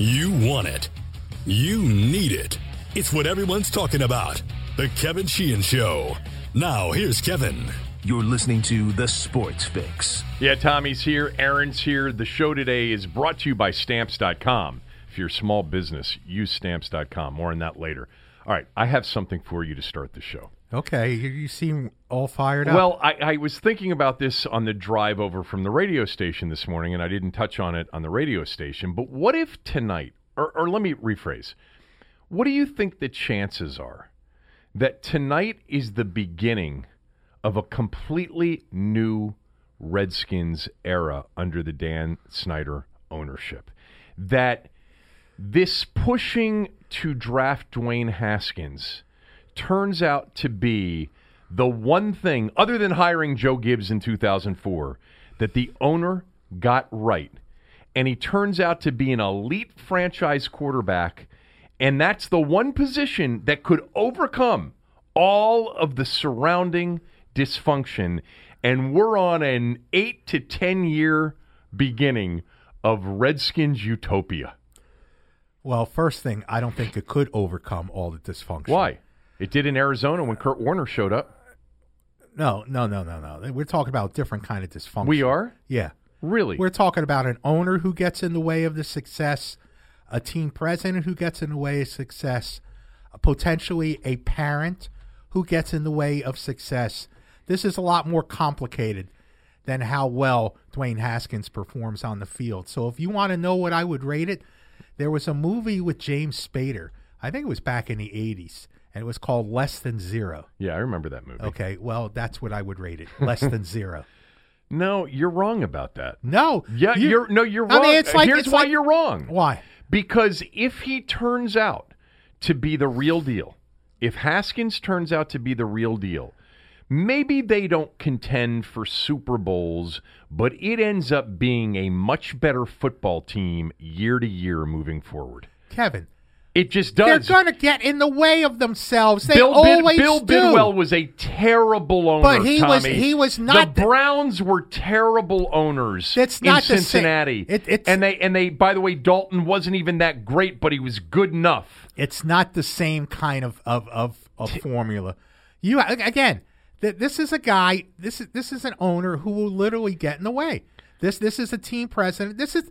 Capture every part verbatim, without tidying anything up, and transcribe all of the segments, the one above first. You want it. You need it. It's what everyone's talking about. The Kevin Sheehan Show. Now, here's Kevin. You're listening to The Sports Fix. Yeah, Tommy's here. Aaron's here. The show today is brought to you by Stamps dot com. If you're a small business, use Stamps dot com. More on that later. All right, I have something for you to start the show. Okay, you seem all fired up. Well, I, I was thinking about this on the drive over from the radio station this morning, and I didn't touch on it on the radio station. But what if tonight, or, or let me rephrase, what do you think the chances are that tonight is the beginning of a completely new Redskins era under the Dan Snyder ownership? That this pushing to draft Dwayne Haskins turns out to be the one thing, other than hiring Joe Gibbs in two thousand four, that the owner got right. And he turns out to be an elite franchise quarterback, and that's the one position that could overcome all of the surrounding dysfunction. And we're on an eight to ten year beginning of Redskins utopia. Well, first thing, I don't think it could overcome all the dysfunction. Why? It did in Arizona when Kurt Warner showed up. No, no, no, no, no. We're talking about a different kind of dysfunction. We are? Yeah. Really? We're talking about an owner who gets in the way of the success, a team president who gets in the way of success, potentially a parent who gets in the way of success. This is a lot more complicated than how well Dwayne Haskins performs on the field. So if you want to know what I would rate it, there was a movie with James Spader. I think it was back in the eighties. And it was called Less Than Zero. Yeah, I remember that movie. Okay, well, that's what I would rate it, Less Than Zero. No, you're wrong about that. No. Yeah, you, you're, no, you're wrong. I mean, it's like, Here's it's why like, you're wrong. Why? Because if he turns out to be the real deal, if Haskins turns out to be the real deal, maybe they don't contend for Super Bowls, but it ends up being a much better football team year to year moving forward. Kevin. It just does. They're going to get in the way of themselves. They Bill always Bid, Bill do. Bill Bidwill was a terrible owner, but he Tommy. was he was not. The, the Browns were terrible owners. It's not in the Cincinnati. Same. It, it's, and they and they. By the way, Dalton wasn't even that great, but he was good enough. It's not the same kind of of of, of T- formula. You again. Th- this is a guy. This is this is an owner who will literally get in the way. This this is a team president. This is.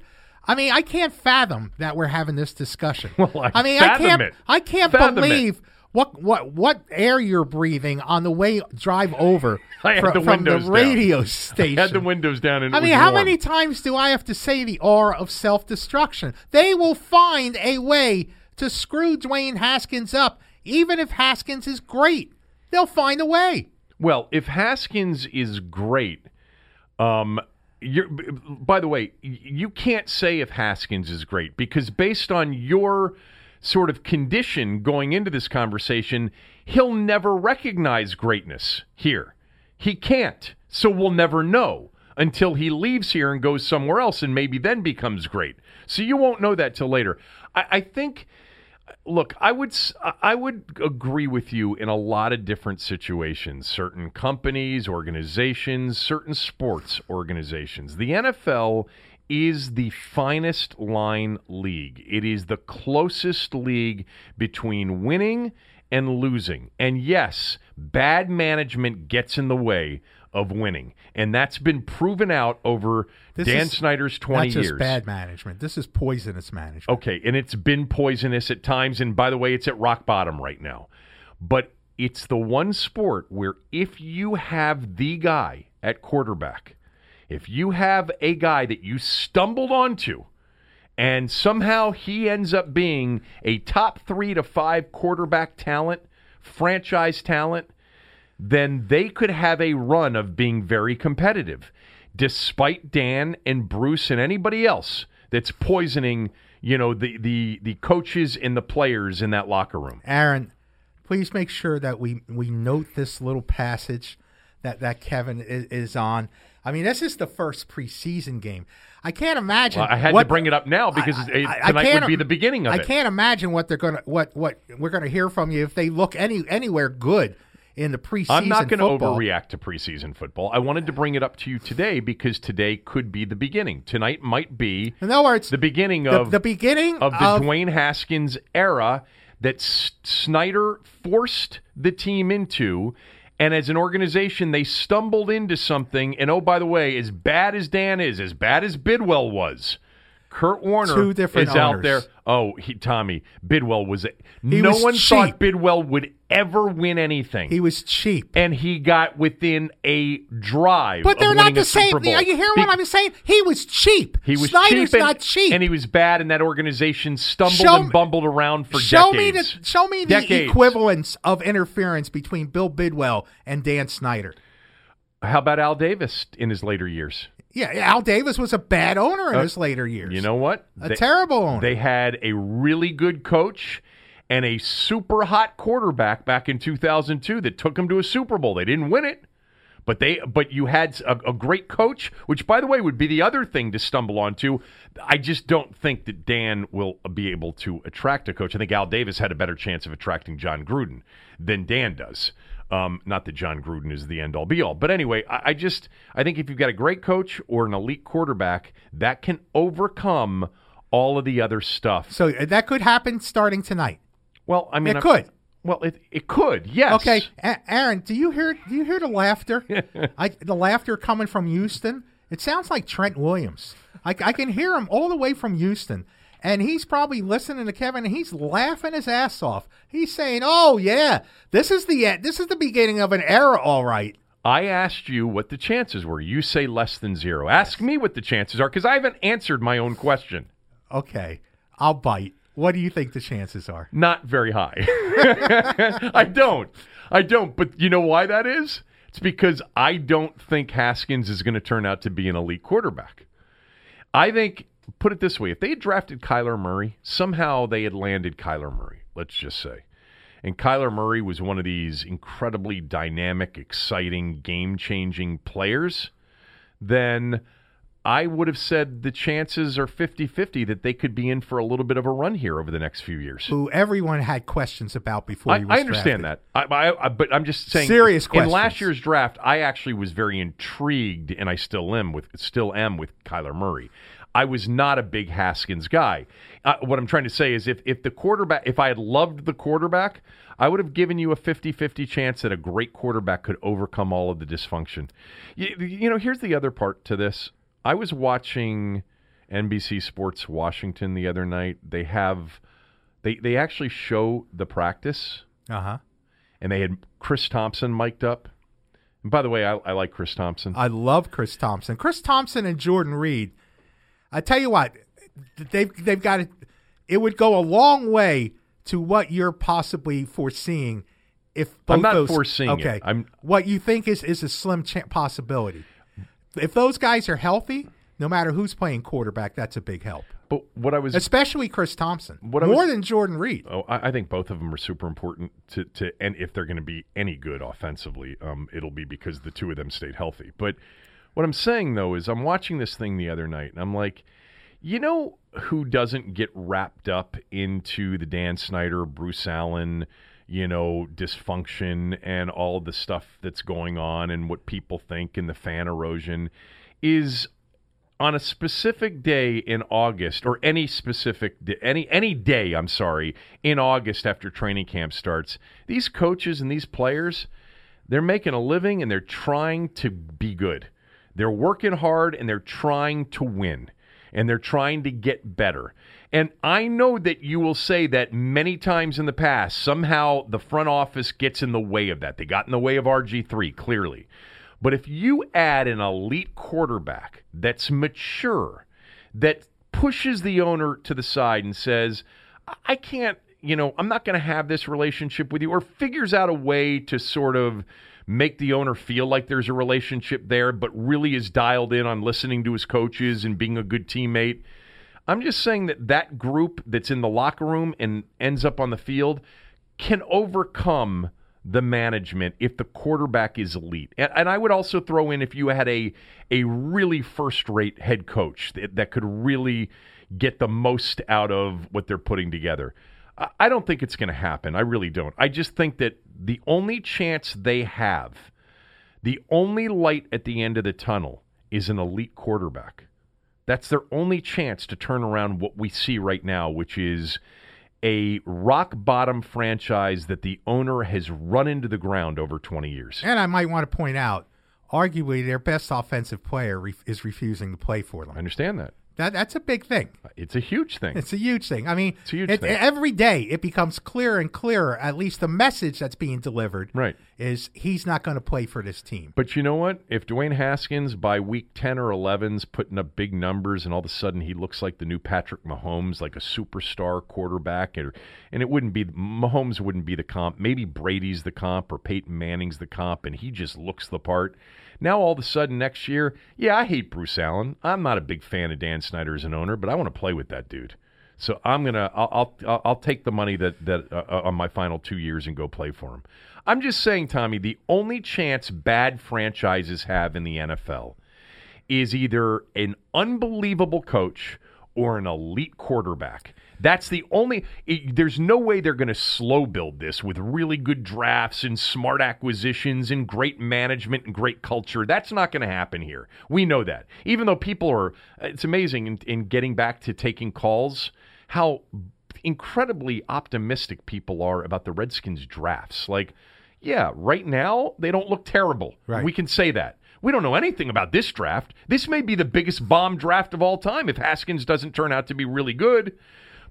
I mean, I can't fathom that we're having this discussion. Well, I, I mean, I can't. It. I can't fathom believe it. what what what air you're breathing on the way drive over I had from, the, from windows the radio down. station. I had the windows down, and I it mean, was how warm. many times do I have to say the aura of self-destruction? They will find a way to screw Dwayne Haskins up, even if Haskins is great. They'll find a way. Well, if Haskins is great, um. You're, by the way, you can't say if Haskins is great because based on your sort of condition going into this conversation, he'll never recognize greatness here. He can't. So we'll never know until he leaves here and goes somewhere else and maybe then becomes great. So you won't know that till later. I, I think... Look, I would I would agree with you in a lot of different situations. Certain companies, organizations, certain sports organizations. The N F L is the finest line league. It is the closest league between winning and losing. And yes, bad management gets in the way of winning. And that's been proven out over this Dan is, Snyder's twenty years. That's just bad management. This is poisonous management. Okay, and it's been poisonous at times, and by the way, it's at rock bottom right now. But it's the one sport where if you have the guy at quarterback, if you have a guy that you stumbled onto, and somehow he ends up being a top three to five quarterback talent, franchise talent, then they could have a run of being very competitive, despite Dan and Bruce and anybody else that's poisoning, you know, the, the, the coaches and the players in that locker room. Aaron, please make sure that we, we note this little passage that, that Kevin is, is on. I mean, this is the first preseason game. I can't imagine. Well, I had what, to bring it up now because I, I, I, tonight would be the beginning of I it. I can't imagine what they're gonna what, what we're gonna hear from you if they look any anywhere good. in the preseason football. I'm not going to overreact to preseason football. I wanted to bring it up to you today because today could be the beginning. Tonight might be in other words, the beginning of the, the beginning of the of, Dwayne Haskins era that S- Snyder forced the team into. And as an organization, they stumbled into something. And, oh, by the way, as bad as Dan is, as bad as Bidwill was, Kurt Warner is owners. out there. Oh, he, Tommy, Bidwill was – no was one cheap. thought Bidwill would ever win anything. He was cheap. And he got within a drive But they're of not the same. Are you hearing Be- what I'm saying? He was cheap. He was Snyder's cheap and, not cheap. And he was bad, and that organization stumbled show, and bumbled around for show decades. Me the, show me decades. the equivalence of interference between Bill Bidwill and Dan Snyder. How about Al Davis in his later years? Yeah, Al Davis was a bad owner in uh, his later years. You know what? A they, terrible owner. They had a really good coach and a super hot quarterback back in two thousand two that took them to a Super Bowl. They didn't win it, but they but you had a, a great coach, which, by the way, would be the other thing to stumble onto. I just don't think that Dan will be able to attract a coach. I think Al Davis had a better chance of attracting Jon Gruden than Dan does. Um, not that Jon Gruden is the end-all, be-all. But anyway, I, I just I think if you've got a great coach or an elite quarterback, that can overcome all of the other stuff. So that could happen starting tonight. Well, I mean, it I'm, could. Well, it it could. Yes. Okay, a- Aaron, do you hear do you hear the laughter? I, the laughter coming from Houston. It sounds like Trent Williams. I, I can hear him all the way from Houston. And he's probably listening to Kevin, and he's laughing his ass off. He's saying, "Oh yeah, this is the this is the beginning of an era, all right." I asked you what the chances were. You say less than zero. Ask me what the chances are because I haven't answered my own question. Okay, I'll bite. What do you think the chances are? Not very high. I don't. I don't. But you know why that is? It's because I don't think Haskins is going to turn out to be an elite quarterback. I think. Put it this way, if they had drafted Kyler Murray, somehow they had landed Kyler Murray, let's just say. And Kyler Murray was one of these incredibly dynamic, exciting, game-changing players, then I would have said the chances are fifty-fifty that they could be in for a little bit of a run here over the next few years. Who everyone had questions about before I, he was I understand drafted. that, I, I, I, but I'm just saying, serious questions. In last year's draft, I actually was very intrigued, and I still am with, still am with Kyler Murray. I was not a big Haskins guy. Uh, what I'm trying to say is if if the quarterback, if I had loved the quarterback, I would have given you a fifty-fifty chance that a great quarterback could overcome all of the dysfunction. You, you know, here's the other part to this. I was watching N B C Sports Washington the other night. They have, they, they actually show the practice. Uh-huh. And they had Chris Thompson mic'd up. And by the way, I, I like Chris Thompson. I love Chris Thompson. Chris Thompson and Jordan Reed. I tell you what, they've, they've got to, it would go a long way to what you're possibly foreseeing. If both I'm not those, foreseeing okay, it. I'm, what you think is, is a slim ch- possibility. If those guys are healthy, no matter who's playing quarterback, that's a big help. But what I was, especially Chris Thompson, what more I was, than Jordan Reed. Oh, I, I think both of them are super important to, to and if they're going to be any good offensively, um, it'll be because the two of them stayed healthy. But what I'm saying, though, is I'm watching this thing the other night, and I'm like, you know who doesn't get wrapped up into the Dan Snyder, Bruce Allen, you know, dysfunction and all the stuff that's going on and what people think and the fan erosion is on a specific day in August or any specific day, any, any day, I'm sorry, in August after training camp starts, these coaches and these players, they're making a living and they're trying to be good. They're working hard, and they're trying to win, and they're trying to get better. And I know that you will say that many times in the past, somehow the front office gets in the way of that. They got in the way of R G three, clearly. But if you add an elite quarterback that's mature, that pushes the owner to the side and says, I can't, you know, I'm not going to have this relationship with you, or figures out a way to sort of make the owner feel like there's a relationship there, but really is dialed in on listening to his coaches and being a good teammate. I'm just saying that that group that's in the locker room and ends up on the field can overcome the management if the quarterback is elite. And, and I would also throw in if you had a, a really first-rate head coach that, that could really get the most out of what they're putting together. I don't think it's going to happen. I really don't. I just think that the only chance they have, the only light at the end of the tunnel, is an elite quarterback. That's their only chance to turn around what we see right now, which is a rock-bottom franchise that the owner has run into the ground over twenty years. And I might want to point out, arguably their best offensive player re- is refusing to play for them. I understand that. That that's a big thing. It's a huge thing. It's a huge thing. I mean, it's a huge it, thing. Every day it becomes clearer and clearer. At least the message that's being delivered right. is he's not going to play for this team. But you know what? If Dwayne Haskins by week ten or eleven's putting up big numbers and all of a sudden he looks like the new Patrick Mahomes, like a superstar quarterback, or, and it wouldn't be Mahomes wouldn't be the comp. Maybe Brady's the comp or Peyton Manning's the comp, and he just looks the part. Now all of a sudden next year, yeah, I hate Bruce Allen. I'm not a big fan of Dan Snyder as an owner, but I want to play with that dude. So I'm gonna, I'll, I'll, I'll take the money that that uh, on my final two years and go play for him. I'm just saying, Tommy, the only chance bad franchises have in the N F L is either an unbelievable coach or an elite quarterback. That's the only – there's no way they're going to slow build this with really good drafts and smart acquisitions and great management and great culture. That's not going to happen here. We know that. Even though people are – it's amazing in, in getting back to taking calls how incredibly optimistic people are about the Redskins drafts. Like, yeah, right now they don't look terrible. Right. We can say that. We don't know anything about this draft. This may be the biggest bomb draft of all time if Haskins doesn't turn out to be really good.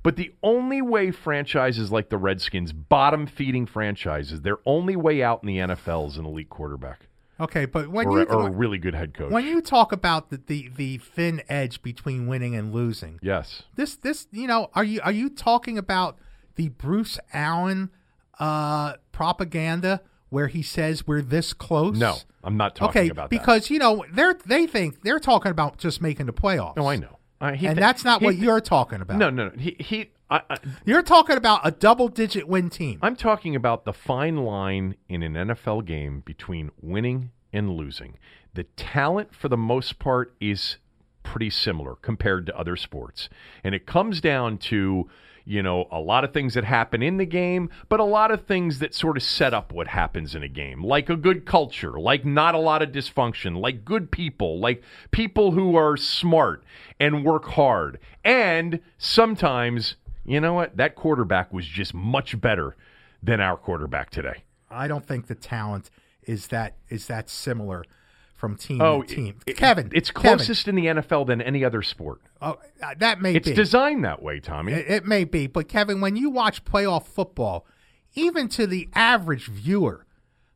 But the only way franchises like the Redskins, bottom-feeding franchises, their only way out in the N F L is an elite quarterback. Okay, but when or, you or a really good head coach. When you talk about the, the, the thin edge between winning and losing, yes, this this you know are you are you talking about the Bruce Allen uh, propaganda where he says we're this close? No, I'm not talking okay, about that. Okay, because you know they they think they're talking about just making the playoffs. No, I know. Uh, and th- that's not what th- you're talking about. No, no, no. He, he, I, I, you're talking about a double-digit win team. I'm talking about the fine line in an N F L game between winning and losing. The talent, for the most part, is pretty similar compared to other sports. And it comes down to, you know, a lot of things that happen in the game, but a lot of things that sort of set up what happens in a game, like a good culture, like not a lot of dysfunction, like good people, like people who are smart and work hard. And sometimes, you know what, that quarterback was just much better than our quarterback today. I don't think the talent is that is that similar from team oh, to team. It, Kevin. It's closest Kevin. in the N F L than any other sport. Oh, that may it's be. It's designed that way, Tommy. It, it may be. But, Kevin, when you watch playoff football, even to the average viewer,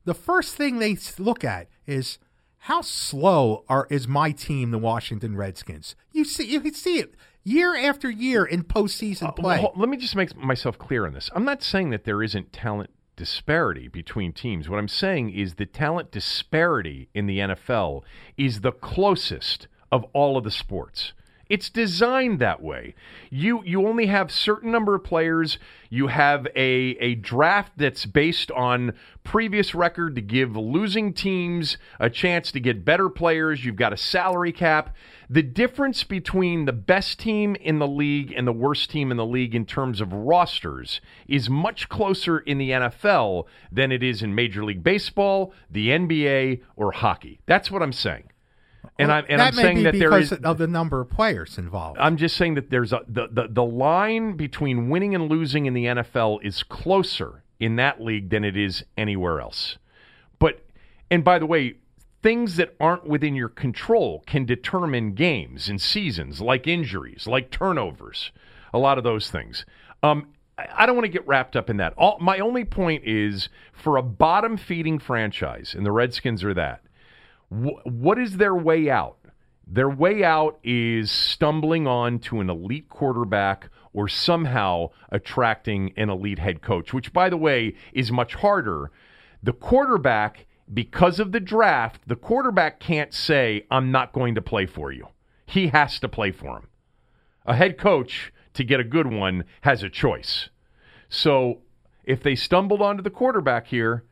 the first thing they look at is, how slow are is my team, the Washington Redskins? You see, you can see it year after year in postseason uh, play. Well, let me just make myself clear on this. I'm not saying that there isn't talent disparity between teams. What I'm saying is the talent disparity in the N F L is the closest of all of the sports. It's designed that way. You you only have certain number of players. You have a, a draft that's based on previous record to give losing teams a chance to get better players. You've got a salary cap. The difference between the best team in the league and the worst team in the league in terms of rosters is much closer in the N F L than it is in Major League Baseball, the N B A, or hockey. That's what I'm saying. And well, I'm, and that I'm may saying be that there is of the number of players involved. I'm just saying that there's a, the, the the line between winning and losing in the N F L is closer in that league than it is anywhere else. But and by the way, things that aren't within your control can determine games and seasons, like injuries, like turnovers, a lot of those things. Um, I don't want to get wrapped up in that. All, my only point is for a bottom-feeding franchise, and the Redskins are that. What is their way out? Their way out is stumbling on to an elite quarterback or somehow attracting an elite head coach, which, by the way, is much harder. The quarterback, because of the draft, the quarterback can't say, I'm not going to play for you. He has to play for him. A head coach, to get a good one, has a choice. So if they stumbled onto the quarterback here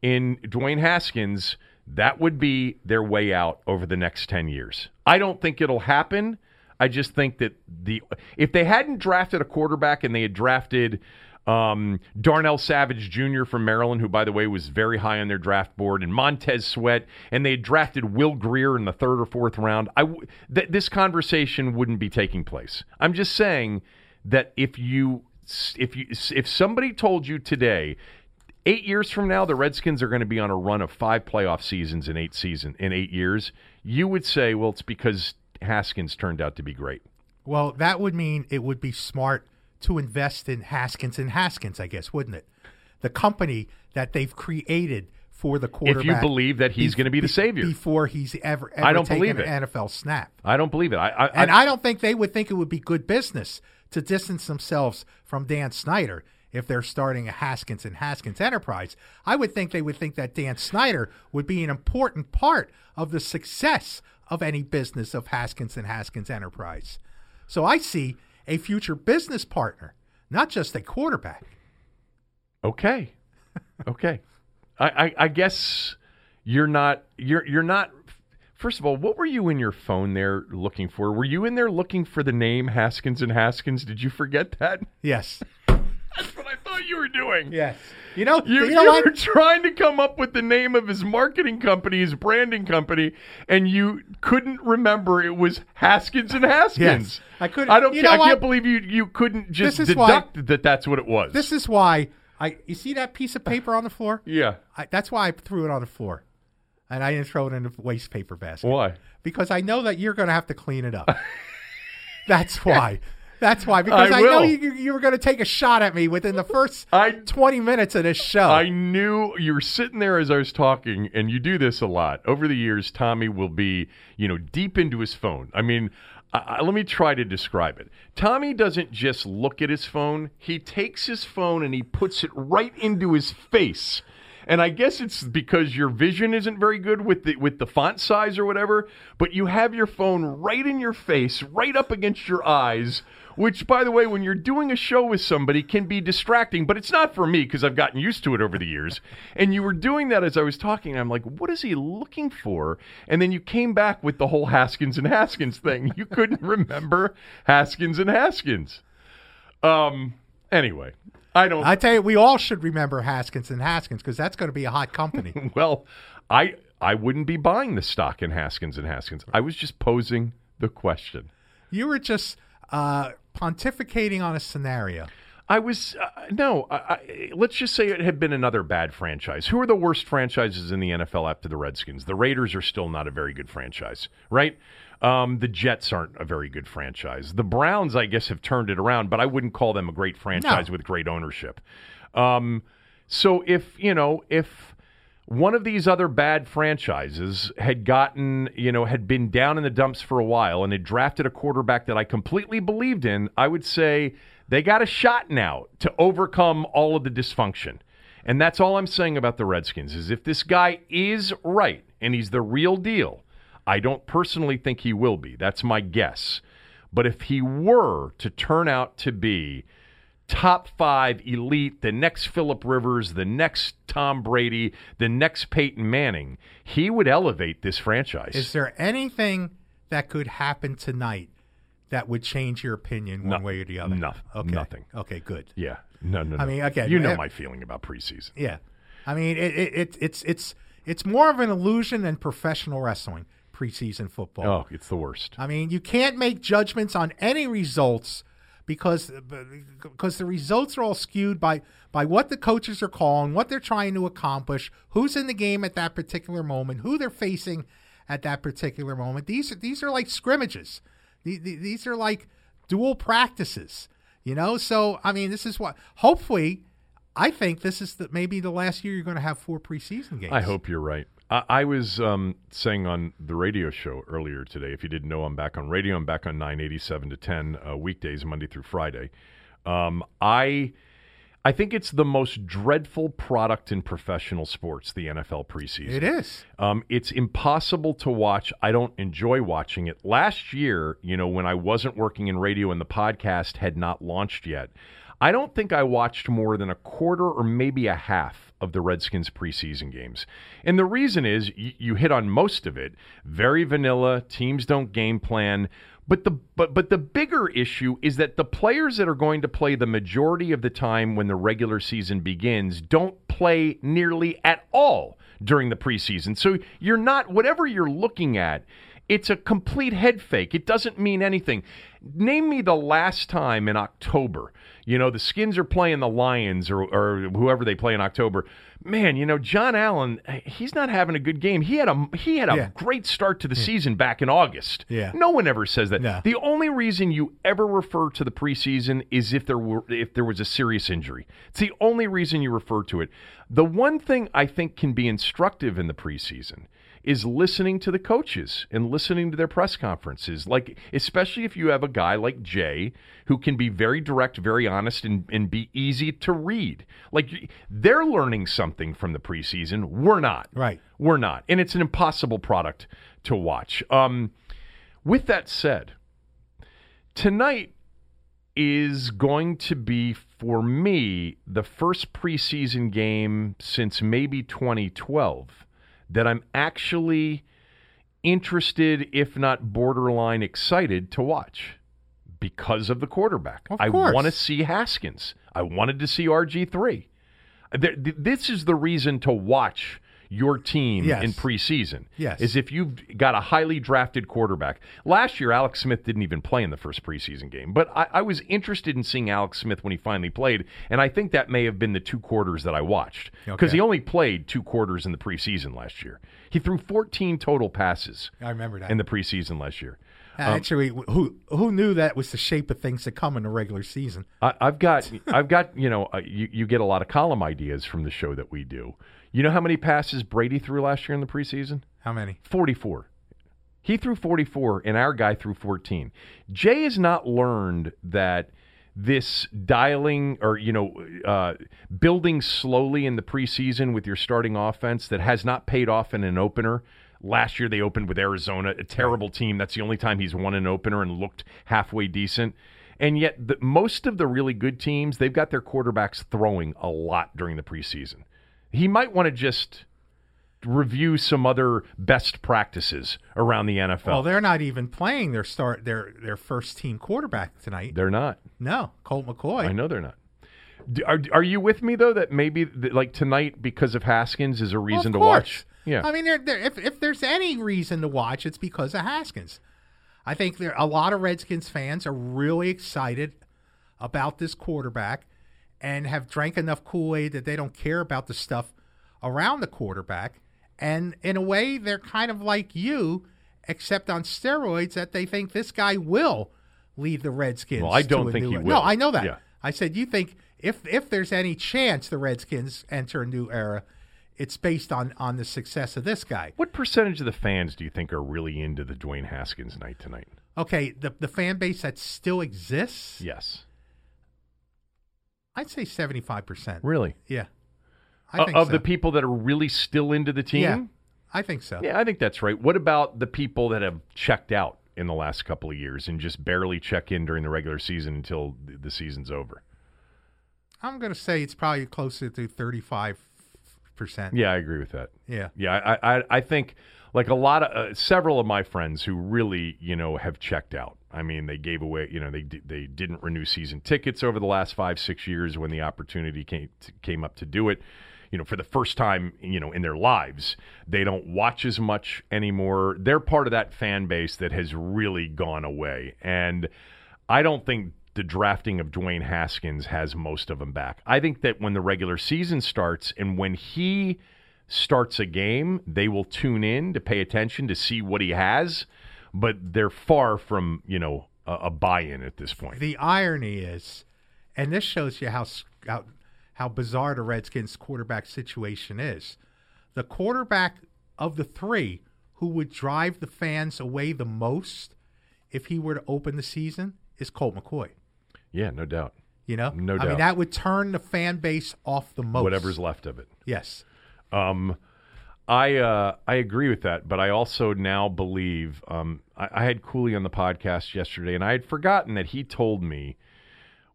in Dwayne Haskins, that would be their way out over the next ten years. I don't think it'll happen. I just think that the if they hadn't drafted a quarterback and they had drafted Um, Darnell Savage Junior from Maryland, who, by the way, was very high on their draft board, and Montez Sweat, and they had drafted Will Grier in the third or fourth round. I w- th- this conversation wouldn't be taking place. I'm just saying that if you, if you, if somebody told you today, eight years from now, the Redskins are going to be on a run of five playoff seasons in eight season in eight years, you would say, well, it's because Haskins turned out to be great. Well, that would mean it would be smart to invest in Haskins and Haskins, I guess, wouldn't it? The company that they've created for the quarterback. If you believe that he's be- going to be the savior. Before he's ever, ever I don't taken believe it. an N F L snap. I don't believe it. I, I, and I, I don't think they would think it would be good business to distance themselves from Dan Snyder if they're starting a Haskins and Haskins enterprise. I would think they would think that Dan Snyder would be an important part of the success of any business of Haskins and Haskins enterprise. So I see a future business partner, not just a quarterback. Okay. Okay. I, I, I guess you're not you're you're not first of all, what were you in your phone there looking for? Were you in there looking for the name Haskins and Haskins? Did you forget that? Yes. That's what I thought you were doing. Yes. You know, you, you, know you were trying to come up with the name of his marketing company, his branding company, and you couldn't remember it was Haskins and Haskins. Yes. I couldn't. I don't. You know I what? can't believe you, you couldn't just deduct why, that that's what it was. This is why I. You see that piece of paper on the floor? Yeah. I, that's why I threw it on the floor, and I didn't throw it in the waste paper basket. Why? Because I know that you're going to have to clean it up. That's why. That's why, because I, I know you, you were going to take a shot at me within the first I, twenty minutes of this show. I knew you were sitting there as I was talking, and you do this a lot. Over the years, Tommy will be, you know, deep into his phone. I mean, I, I, let me try to describe it. Tommy doesn't just look at his phone. He takes his phone and he puts it right into his face. And I guess it's because your vision isn't very good with the with the font size or whatever, but you have your phone right in your face, right up against your eyes, which, by the way, when you're doing a show with somebody can be distracting, but it's not for me because I've gotten used to it over the years. And you were doing that as I was talking, and I'm like, what is he looking for? And then you came back with the whole Haskins and Haskins thing. You couldn't remember Haskins and Haskins. Um. Anyway, I don't... I tell you, we all should remember Haskins and Haskins because that's going to be a hot company. Well, I I wouldn't be buying the stock in Haskins and Haskins. I was just posing the question. You were just... Uh, pontificating on a scenario. I was, uh, no, I, I, let's just say it had been another bad franchise. Who are the worst franchises in the N F L after the Redskins? The Raiders are still not a very good franchise, right? Um, the Jets aren't a very good franchise. The Browns, I guess, have turned it around, but I wouldn't call them a great franchise no. with great ownership. Um, so if, you know, if one of these other bad franchises had gotten, you know, had been down in the dumps for a while and had drafted a quarterback that I completely believed in, I would say they got a shot now to overcome all of the dysfunction. And that's all I'm saying about the Redskins is if this guy is right and he's the real deal, I don't personally think he will be. That's my guess. But if he were to turn out to be top five elite, the next Phillip Rivers, the next Tom Brady, the next Peyton Manning, he would elevate this franchise. Is there anything that could happen tonight that would change your opinion one no, way or the other? No, okay. Nothing. Okay, good. Yeah. No, no, no. I mean, okay. You know my feeling about preseason. Yeah. I mean, it, it, it, it's, it's, it's more of an illusion than professional wrestling, preseason football. Oh, it's the worst. I mean, you can't make judgments on any results Because, because the results are all skewed by, by what the coaches are calling, what they're trying to accomplish, who's in the game at that particular moment, who they're facing at that particular moment. These are, these are like scrimmages. These are like dual practices, you know? So, I mean, this is what – hopefully, I think this is the, maybe the last year you're going to have four preseason games. I hope you're right. I, I was um, saying on the radio show earlier today, if you didn't know, I'm back on radio. I'm back on nine eighty-seven to ten uh, weekdays, Monday through Friday. Um, I I think it's the most dreadful product in professional sports, the N F L preseason. It is. Um, it's impossible to watch. I don't enjoy watching it. Last year, you know, when I wasn't working in radio and the podcast had not launched yet, I don't think I watched more than a quarter or maybe a half of the Redskins preseason games. And the reason is, you, you hit on most of it. Very vanilla, teams don't game plan, But the but but the bigger issue is that the players that are going to play the majority of the time when the regular season begins don't play nearly at all during the preseason. So you're not, whatever you're looking at, it's a complete head fake. It doesn't mean anything. Name me the last time in October, you know, the Skins are playing the Lions or, or whoever they play in October. Man, you know, John Allen, he's not having a good game. He had a he had a yeah. great start to the yeah. season back in August. Yeah. No one ever says that. No. The only reason you ever refer to the preseason is if there were if there was a serious injury. It's the only reason you refer to it. The one thing I think can be instructive in the preseason is listening to the coaches and listening to their press conferences. Like, especially if you have a guy like Jay who can be very direct, very honest, and, and be easy to read. Like, they're learning something from the preseason. We're not. Right. We're not. And it's an impossible product to watch. Um, with that said, tonight is going to be, for me, the first preseason game since maybe twenty twelve that I'm actually interested, if not borderline excited, to watch because of the quarterback. Of I want to see Haskins. I wanted to see R G three. This is the reason to watch your team yes. in preseason, yes. is if you've got a highly drafted quarterback. Last year, Alex Smith didn't even play in the first preseason game, but I, I was interested in seeing Alex Smith when he finally played, and I think that may have been the two quarters that I watched, because okay. he only played two quarters in the preseason last year. He threw fourteen total passes I remember that. in the preseason last year. Actually, um, who who knew that was the shape of things to come in the regular season? I, I've got, I've got, you know, uh, you, you get a lot of column ideas from the show that we do. You know how many passes Brady threw last year in the preseason? How many? forty-four. He threw forty-four, and our guy threw fourteen. Jay has not learned that this dialing or, you know, uh, building slowly in the preseason with your starting offense that has not paid off in an opener. Last year they opened with Arizona, a terrible team. That's the only time he's won an opener and looked halfway decent. And yet the, most of the really good teams, they've got their quarterbacks throwing a lot during the preseason. He might want to just review some other best practices around the N F L. Well, they're not even playing their start their their first team quarterback tonight. They're not. No, Colt McCoy. I know they're not. Are are you with me though that maybe like tonight because of Haskins is a reason well, to watch? Yeah. I mean, they're, they're, if if there's any reason to watch, it's because of Haskins. I think there a lot of Redskins fans are really excited about this quarterback and have drank enough Kool-Aid that they don't care about the stuff around the quarterback. And in a way, they're kind of like you, except on steroids, that they think this guy will lead the Redskins. Well, I don't think he will. No, I know that. Yeah. I said you think if if there's any chance the Redskins enter a new era, it's based on, on the success of this guy. What percentage of the fans do you think are really into the Dwayne Haskins night tonight? Okay, the the fan base that still exists? Yes. I'd say seventy-five percent. Really? Yeah. I uh, think of so. The people that are really still into the team? Yeah, I think so. Yeah, I think that's right. What about the people that have checked out in the last couple of years and just barely check in during the regular season until the season's over? I'm going to say it's probably closer to thirty-five percent. Yeah, I agree with that. Yeah, yeah, I, I, I think like a lot of uh, several of my friends who really, you know, have checked out. I mean, they gave away, you know, they they didn't renew season tickets over the last five, six years when the opportunity came to, came up to do it. You know, for the first time, you know, in their lives, they don't watch as much anymore. They're part of that fan base that has really gone away, and I don't think the drafting of Dwayne Haskins has most of them back. I think that when the regular season starts and when he starts a game, they will tune in to pay attention to see what he has, but they're far from, you know, a, a buy-in at this point. The irony is, and this shows you how, how how bizarre the Redskins quarterback situation is, the quarterback of the three who would drive the fans away the most if he were to open the season is Colt McCoy. Yeah, no doubt. You know? No I doubt. I mean, that would turn the fan base off the most. Whatever's left of it. Yes. Um, I uh, I agree with that, but I also now believe um, I, I had Cooley on the podcast yesterday, and I had forgotten that he told me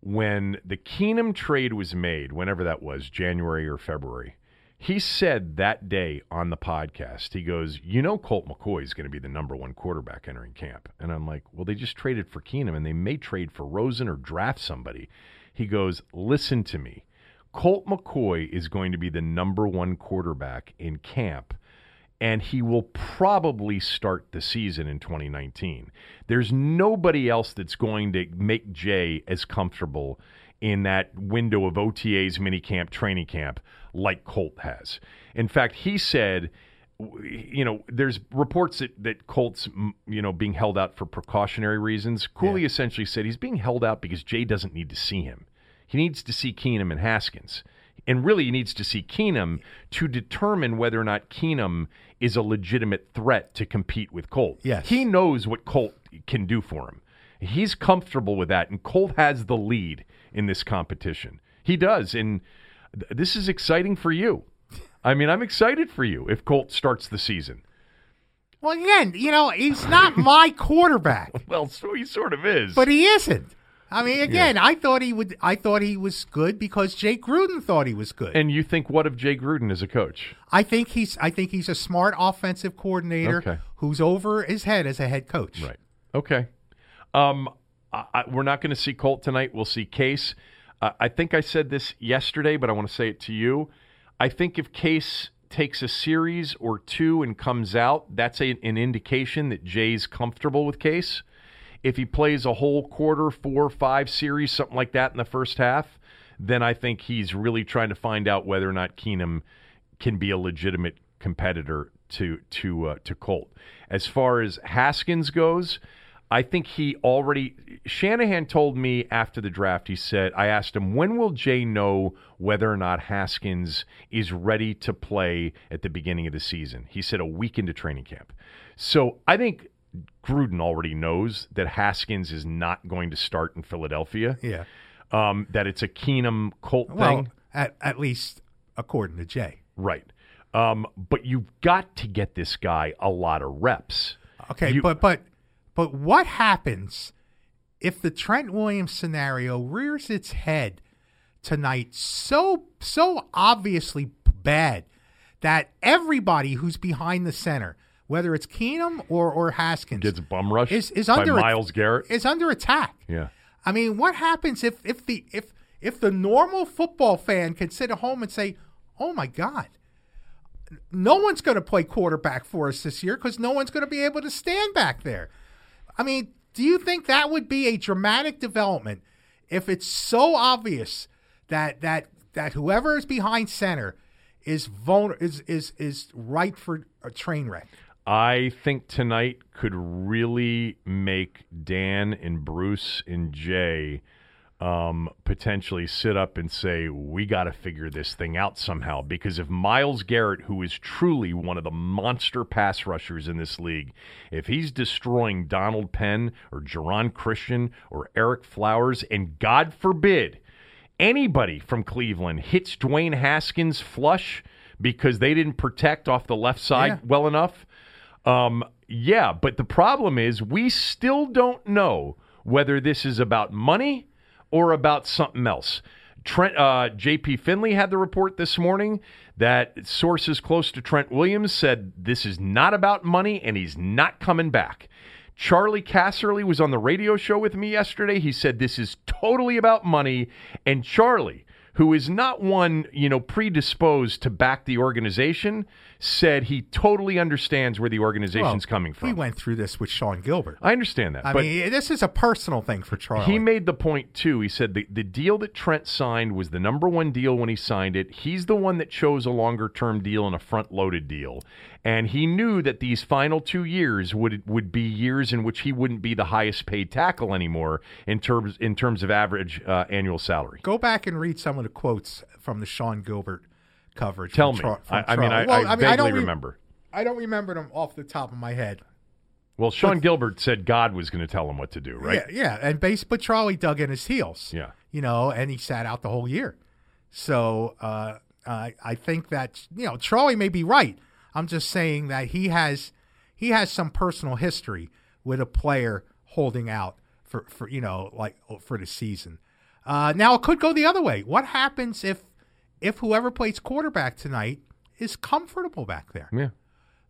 when the Keenum trade was made, whenever that was, January or February, He said that day on the podcast, he goes, you know, Colt McCoy is going to be the number one quarterback entering camp. And I'm like, well, they just traded for Keenum, and they may trade for Rosen or draft somebody. He goes, listen to me. Colt McCoy is going to be the number one quarterback in camp, and he will probably start the season in twenty nineteen. There's nobody else that's going to make Jay as comfortable in that window of O T As, minicamp, training camp, like Colt has. In fact, he said, you know, there's reports that, that Colt's, you know, being held out for precautionary reasons. Cooley yeah. essentially said he's being held out because Jay doesn't need to see him. He needs to see Keenum and Haskins. And really, he needs to see Keenum to determine whether or not Keenum is a legitimate threat to compete with Colt. Yes. He knows what Colt can do for him. He's comfortable with that, and Colt has the lead in this competition. He does, and th- this is exciting for you. I mean, I'm excited for you if Colt starts the season. Well, again, you know, he's not my quarterback. Well, so he sort of is. But he isn't. I mean, again, yeah. I thought he would. I thought he was good because Jay Gruden thought he was good. And you think what of Jay Gruden as a coach? I think he's. I think he's a smart offensive coordinator okay. who's over his head as a head coach. Right. Okay. Um, I, I, we're not going to see Colt tonight. We'll see Case. Uh, I think I said this yesterday, but I want to say it to you. I think if Case takes a series or two and comes out, that's a, an indication that Jay's comfortable with Case. If he plays a whole quarter, four, five series, something like that in the first half, then I think he's really trying to find out whether or not Keenum can be a legitimate competitor to to uh, to Colt. As far as Haskins goes, I think he already – Shanahan told me after the draft, he said – I asked him, when will Jay know whether or not Haskins is ready to play at the beginning of the season? He said a week into training camp. So I think – Gruden already knows that Haskins is not going to start in Philadelphia. Yeah, um, that it's a Keenum Colt well, thing. At, at least according to Jay, right? Um, but you've got to get this guy a lot of reps. Okay, you, but but but what happens if the Trent Williams scenario rears its head tonight so so obviously bad that everybody who's behind the center, whether it's Keenum or, or Haskins, gets bum rushed is, is under by Myles Garrett. Is under attack. Yeah. I mean, what happens if if the if if the normal football fan can sit at home and say, "Oh my God, no one's going to play quarterback for us this year because no one's going to be able to stand back there." I mean, do you think that would be a dramatic development if it's so obvious that that that whoever is behind center is vulner- is is is ripe for a train wreck? I think tonight could really make Dan and Bruce and Jay um, potentially sit up and say, we got to figure this thing out somehow. Because if Myles Garrett, who is truly one of the monster pass rushers in this league, if he's destroying Donald Penn or Jerron Christian or Eric Flowers, and God forbid anybody from Cleveland hits Dwayne Haskins flush because they didn't protect off the left side yeah. well enough, Um, yeah, but the problem is we still don't know whether this is about money or about something else. Trent, uh, J P. Finley had the report this morning that sources close to Trent Williams said this is not about money and he's not coming back. Charlie Casserly was on the radio show with me yesterday. He said this is totally about money, and Charlie, who is not one, you know, predisposed to back the organization, said he totally understands where the organization's well, coming from. We went through this with Sean Gilbert. I understand that. I but mean, this is a personal thing for Charlie. He made the point, too. He said the, the deal that Trent signed was the number one deal when he signed it. He's the one that chose a longer-term deal and a front-loaded deal. And he knew that these final two years would would be years in which he wouldn't be the highest-paid tackle anymore in terms in terms of average uh, annual salary. Go back and read some of the quotes from the Sean Gilbert coverage. Tell me. Tra- I, I, mean, I, well, I, I mean, I don't re- remember. I don't remember them off the top of my head. Well, Sean but, Gilbert said God was going to tell him what to do, right? Yeah, yeah. And base, but Charlie dug in his heels. Yeah, you know, and he sat out the whole year. So uh, I, I think that, you know, Charlie may be right. I'm just saying that he has he has some personal history with a player holding out for, for you know, like for the season. Uh, now, it could go the other way. What happens if if whoever plays quarterback tonight is comfortable back there. Yeah.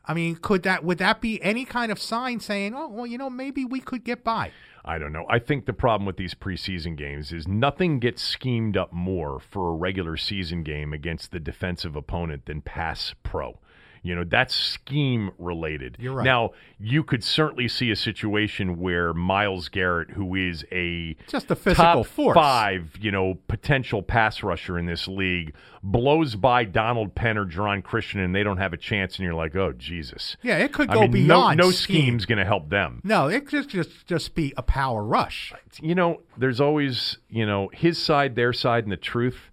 I mean, could that would that be any kind of sign saying, oh, well, you know, maybe we could get by? I don't know. I think the problem with these preseason games is nothing gets schemed up more for a regular season game against the defensive opponent than pass pro. You know, that's scheme related. You're right. Now, you could certainly see a situation where Myles Garrett, who is a just a physical top force, five, you know, potential pass rusher in this league, blows by Donald Penn or John Christian, and they don't have a chance. And you're like, oh Jesus, yeah, it could go I mean, beyond. No, no scheme. scheme's going to help them. No, it could just just be a power rush. You know, there's always you know his side, their side, and the truth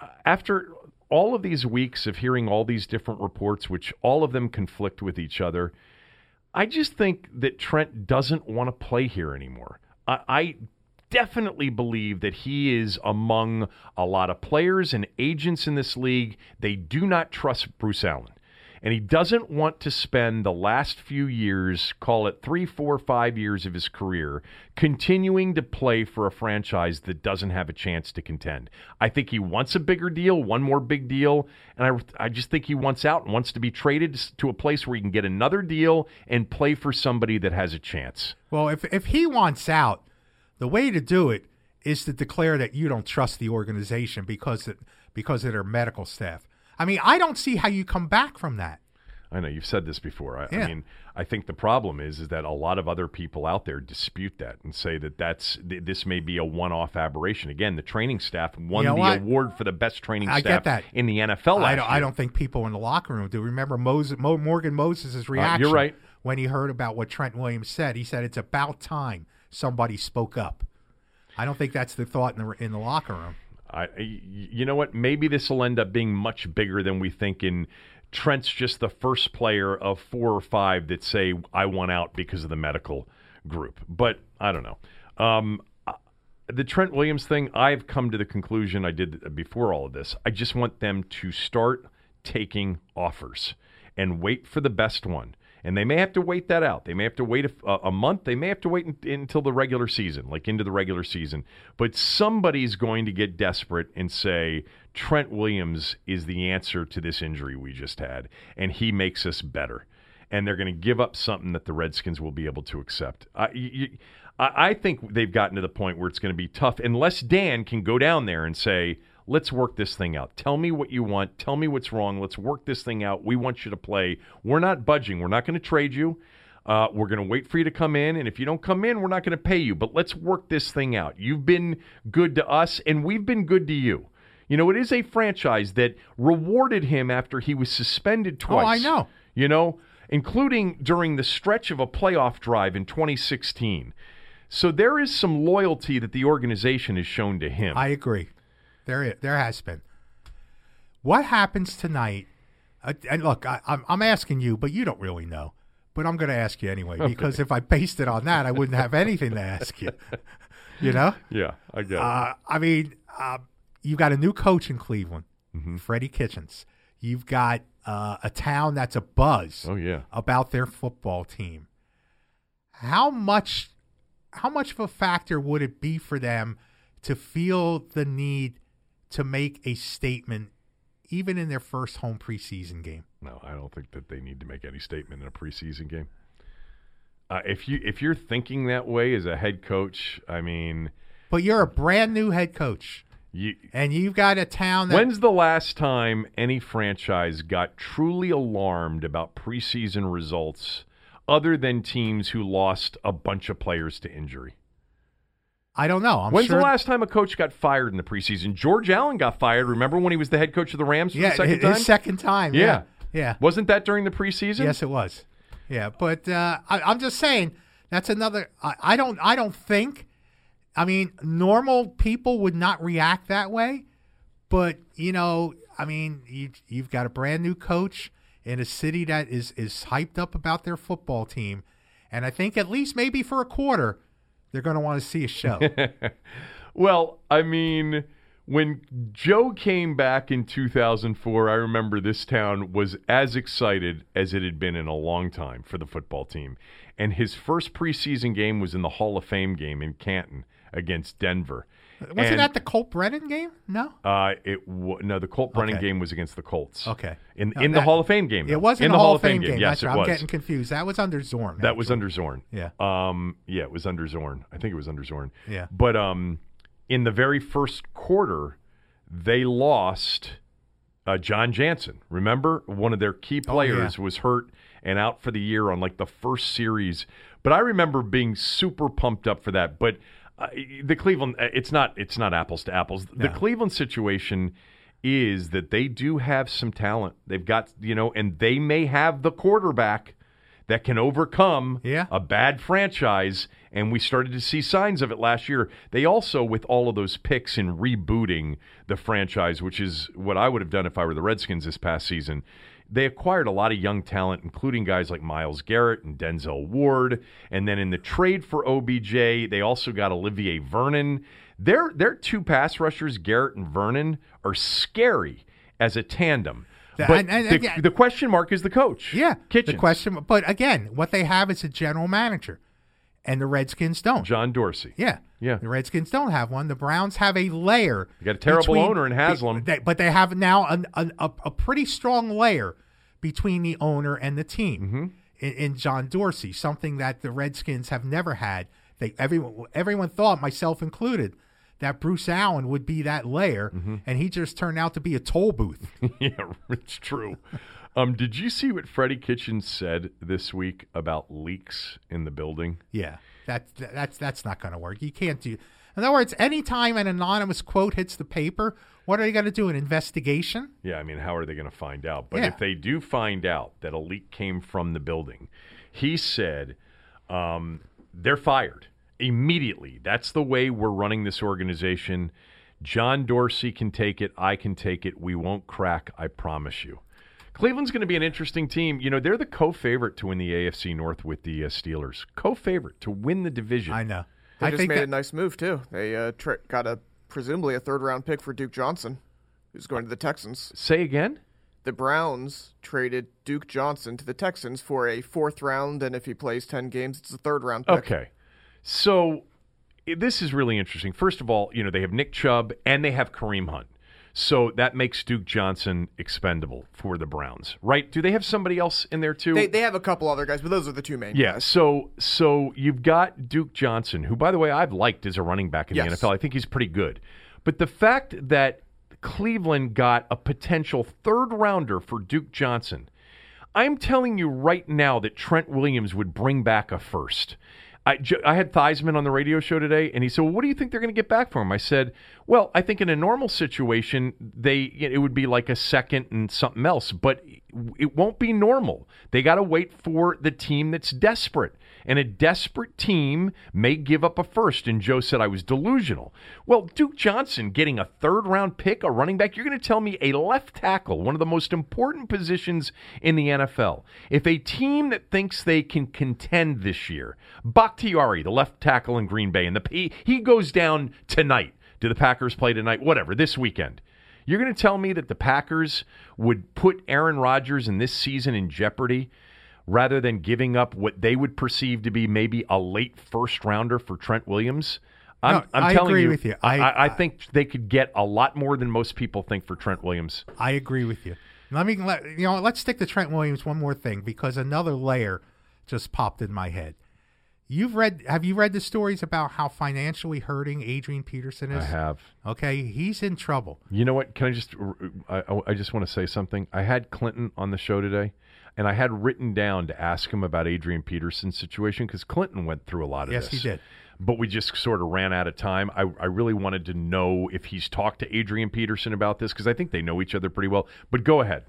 uh, after. All of these weeks of hearing all these different reports, which all of them conflict with each other, I just think that Trent doesn't want to play here anymore. I, I definitely believe that he is among a lot of players and agents in this league. They do not trust Bruce Allen. And he doesn't want to spend the last few years, call it three, four, five years of his career, continuing to play for a franchise that doesn't have a chance to contend. I think he wants a bigger deal, one more big deal, and I, I just think he wants out and wants to be traded to a place where he can get another deal and play for somebody that has a chance. Well, if if he wants out, the way to do it is to declare that you don't trust the organization because it, because of their medical staff. I mean, I don't see how you come back from that. I know. You've said this before. I, yeah. I mean, I think the problem is is that a lot of other people out there dispute that and say that that's th- this may be a one-off aberration. Again, the training staff won you know the what? award for the best training I staff get that. in the N F L last I don't, year. I don't think people in the locker room do. Remember Moses, Mo, Morgan Moses' reaction uh, you're right. when he heard about what Trent Williams said. He said, it's about time somebody spoke up. I don't think that's the thought in the in the locker room. I, you know what? Maybe this will end up being much bigger than we think, and Trent's just the first player of four or five that say, I want out because of the medical group. But I don't know. Um, the Trent Williams thing, I've come to the conclusion I did before all of this. I just want them to start taking offers and wait for the best one. And they may have to wait that out. They may have to wait a, a month. They may have to wait in, until the regular season, like into the regular season. But somebody's going to get desperate and say, Trent Williams is the answer to this injury we just had, and he makes us better. And they're going to give up something that the Redskins will be able to accept. I, you, I think they've gotten to the point where it's going to be tough, unless Dan can go down there and say, let's work this thing out. Tell me what you want. Tell me what's wrong. Let's work this thing out. We want you to play. We're not budging. We're not going to trade you. Uh, we're going to wait for you to come in. And if you don't come in, we're not going to pay you. But let's work this thing out. You've been good to us, and we've been good to you. You know, it is a franchise that rewarded him after he was suspended twice. Oh, I know. You know, including during the stretch of a playoff drive in twenty sixteen. So there is some loyalty that the organization has shown to him. I agree. There, there has been. What happens tonight? Uh, and look, I, I'm, I'm asking you, but you don't really know. But I'm going to ask you anyway, because if I based it on that, I wouldn't have anything to ask you. You know? Yeah, I get it. Uh, I mean, uh, you've got a new coach in Cleveland, mm-hmm. Freddie Kitchens. You've got uh, a town that's abuzz oh, yeah. about their football team. How much, how much of a factor would it be for them to feel the need to make a statement, even in their first home preseason game? No, I don't think that they need to make any statement in a preseason game. Uh, if you if you're thinking that way as a head coach, I mean, but you're a brand new head coach, you, and you've got a town. That, when's the last time any franchise got truly alarmed about preseason results, other than teams who lost a bunch of players to injury? I don't know. I'm When's sure... the last time a coach got fired in the preseason? George Allen got fired. Remember when he was the head coach of the Rams for yeah, the second his time? His second time. Yeah. yeah. yeah. Wasn't that during the preseason? Yes, it was. Yeah, but uh, I, I'm just saying that's another I, – I don't I don't think – I mean, normal people would not react that way. But, you know, I mean, you, you've got a brand-new coach in a city that is, is hyped up about their football team. And I think at least maybe for a quarter – they're going to want to see a show. Well, I mean, when Joe came back in two thousand four, I remember this town was as excited as it had been in a long time for the football team. And his first preseason game was in the Hall of Fame game in Canton against Denver. Wasn't that the Colt Brennan game? No. Uh, it w- no. The Colt Brennan okay. game was against the Colts. Okay. In no, in that, the Hall of Fame game. Though. It wasn't in the Hall of Fame game. game. Yes, right. it was. I'm getting confused. That was under Zorn. That actually. was under Zorn. Yeah. Um. Yeah, it was under Zorn. I think it was under Zorn. Yeah. But um, in the very first quarter, they lost. Uh, John Jansen, remember? One of their key players oh, yeah. was hurt and out for the year on like the first series. But I remember being super pumped up for that. But uh, the Cleveland, it's not it's not apples to apples. No. The Cleveland situation is that they do have some talent. They've got, you know, and they may have the quarterback that can overcome yeah. a bad franchise. And we started to see signs of it last year. They also, with all of those picks in rebooting the franchise, which is what I would have done if I were the Redskins this past season, they acquired a lot of young talent, including guys like Myles Garrett and Denzel Ward. And then in the trade for O B J, they also got Olivier Vernon. Their, their two pass rushers, Garrett and Vernon, are scary as a tandem. But I, I, the, I, I, the question mark is the coach. Yeah, Kitchens. The question, but again, what they have is a general manager, and the Redskins don't. John Dorsey. Yeah, yeah. The Redskins don't have one. The Browns have a layer. You got a terrible between, owner in Haslam, they, but they have now an, an, a a pretty strong layer between the owner and the team mm-hmm. in, in John Dorsey. Something that the Redskins have never had. They everyone everyone thought, myself included, that Bruce Allen would be that layer, mm-hmm. and he just turned out to be a toll booth. Yeah, it's true. um, did you see what Freddie Kitchens said this week about leaks in the building? Yeah, that, that, that's that's not going to work. You can't do – in other words, any time an anonymous quote hits the paper, what are they going to do, an investigation? Yeah, I mean, how are they going to find out? But yeah. if they do find out that a leak came from the building, he said um, they're fired. Immediately. That's the way we're running this organization. John Dorsey can take it. I can take it. We won't crack, I promise you. Cleveland's going to be an interesting team. You know, they're the co-favorite to win the A F C North with the uh, Steelers. Co-favorite to win the division. I know. They I just think made that... a nice move, too. They uh, tri- got a presumably a third-round pick for Duke Johnson, who's going to the Texans. Say again? The Browns traded Duke Johnson to the Texans for a fourth round, and if he plays ten games, it's a third-round pick. Okay. So this is really interesting. First of all, you know, they have Nick Chubb and they have Kareem Hunt. So that makes Duke Johnson expendable for the Browns, right? Do they have somebody else in there too? They, they have a couple other guys, but those are the two main yeah, guys. Yeah, so so you've got Duke Johnson, who, by the way, I've liked as a running back in yes. the N F L. I think he's pretty good. But the fact that Cleveland got a potential third-rounder for Duke Johnson, I'm telling you right now that Trent Williams would bring back a first. I, I had Theismann on the radio show today, and he said, well, what do you think they're going to get back for him? I said, well, I think in a normal situation, they it would be like a second and something else, but it won't be normal. They got to wait for the team that's desperate, and a desperate team may give up a first, and Joe said I was delusional. Well, Duke Johnson getting a third-round pick, a running back, you're going to tell me a left tackle, one of the most important positions in the N F L. If a team that thinks they can contend this year, Bakhtiari, the left tackle in Green Bay, and the he, he goes down tonight. Do the Packers play tonight? Whatever, this weekend. You're going to tell me that the Packers would put Aaron Rodgers in this season in jeopardy rather than giving up what they would perceive to be maybe a late first-rounder for Trent Williams? I'm, no, I'm I telling agree you, with you. I, I, I think they could get a lot more than most people think for Trent Williams. I agree with you. Let me let, you know. Let's stick to Trent Williams one more thing, because another layer just popped in my head. You've read? Have you read the stories about how financially hurting Adrian Peterson is? I have. Okay, he's in trouble. You know what? Can I just? I, I just want to say something. I had Clinton on the show today, and I had written down to ask him about Adrian Peterson's situation, because Clinton went through a lot of yes, this. Yes, he did. But we just sort of ran out of time. I, I really wanted to know if he's talked to Adrian Peterson about this, because I think they know each other pretty well. But go ahead.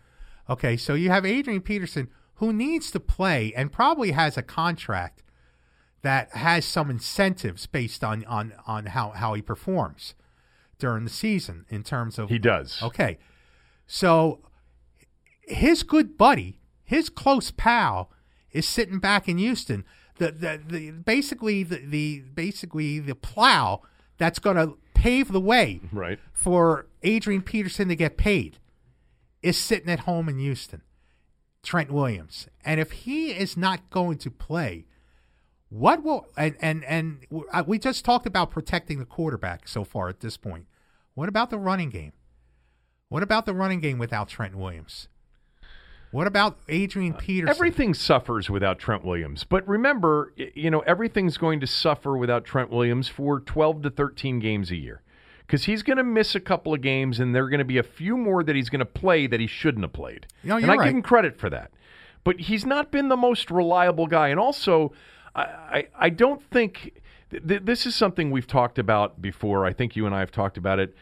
Okay, so you have Adrian Peterson, who needs to play and probably has a contract that has some incentives based on, on, on how, how he performs during the season in terms of... He does. Okay. So his good buddy, his close pal, is sitting back in Houston. The the, the basically the, the basically the plow that's going to pave the way right. for Adrian Peterson to get paid is sitting at home in Houston, Trent Williams. And if he is not going to play... What will and, and and we just talked about protecting the quarterback so far at this point. What about the running game? What about the running game without Trent Williams? What about Adrian Peterson? Uh, everything suffers without Trent Williams. But remember, you know, everything's going to suffer without Trent Williams for twelve to thirteen games a year, because he's going to miss a couple of games, and there are going to be a few more that he's going to play that he shouldn't have played. No, you're and I right. give him credit for that. But he's not been the most reliable guy. And also, I, I, I don't think th- – this is something we've talked about before. I think you and I have talked about it.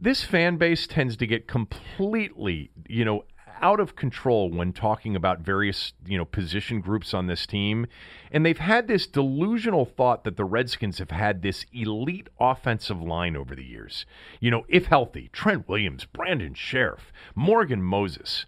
This fan base tends to get completely, you know, out of control when talking about various, you know, position groups on this team. And they've had this delusional thought that the Redskins have had this elite offensive line over the years. You know, if healthy, Trent Williams, Brandon Sheriff, Morgan Moses.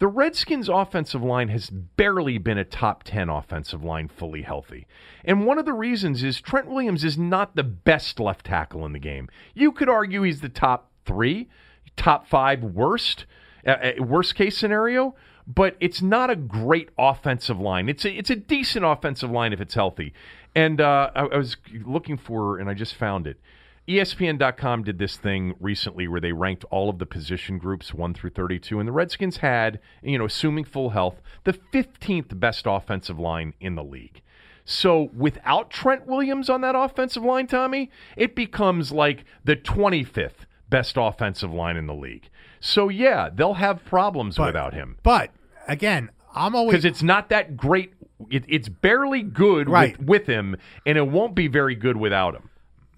The Redskins' offensive line has barely been a top ten offensive line fully healthy. And one of the reasons is Trent Williams is not the best left tackle in the game. You could argue he's the top three, top five worst. Uh, worst case scenario, but it's not a great offensive line. It's a, it's a decent offensive line if it's healthy. And uh, I, I was looking for, and I just found it. E S P N dot com did this thing recently where they ranked all of the position groups one through thirty-two, and the Redskins had, you know, assuming full health, the fifteenth best offensive line in the league. So without Trent Williams on that offensive line, Tommy, it becomes like the twenty-fifth best offensive line in the league. So, yeah, they'll have problems but, without him. But, again, I'm always... because it's not that great. It, it's barely good right. with, with him, and it won't be very good without him.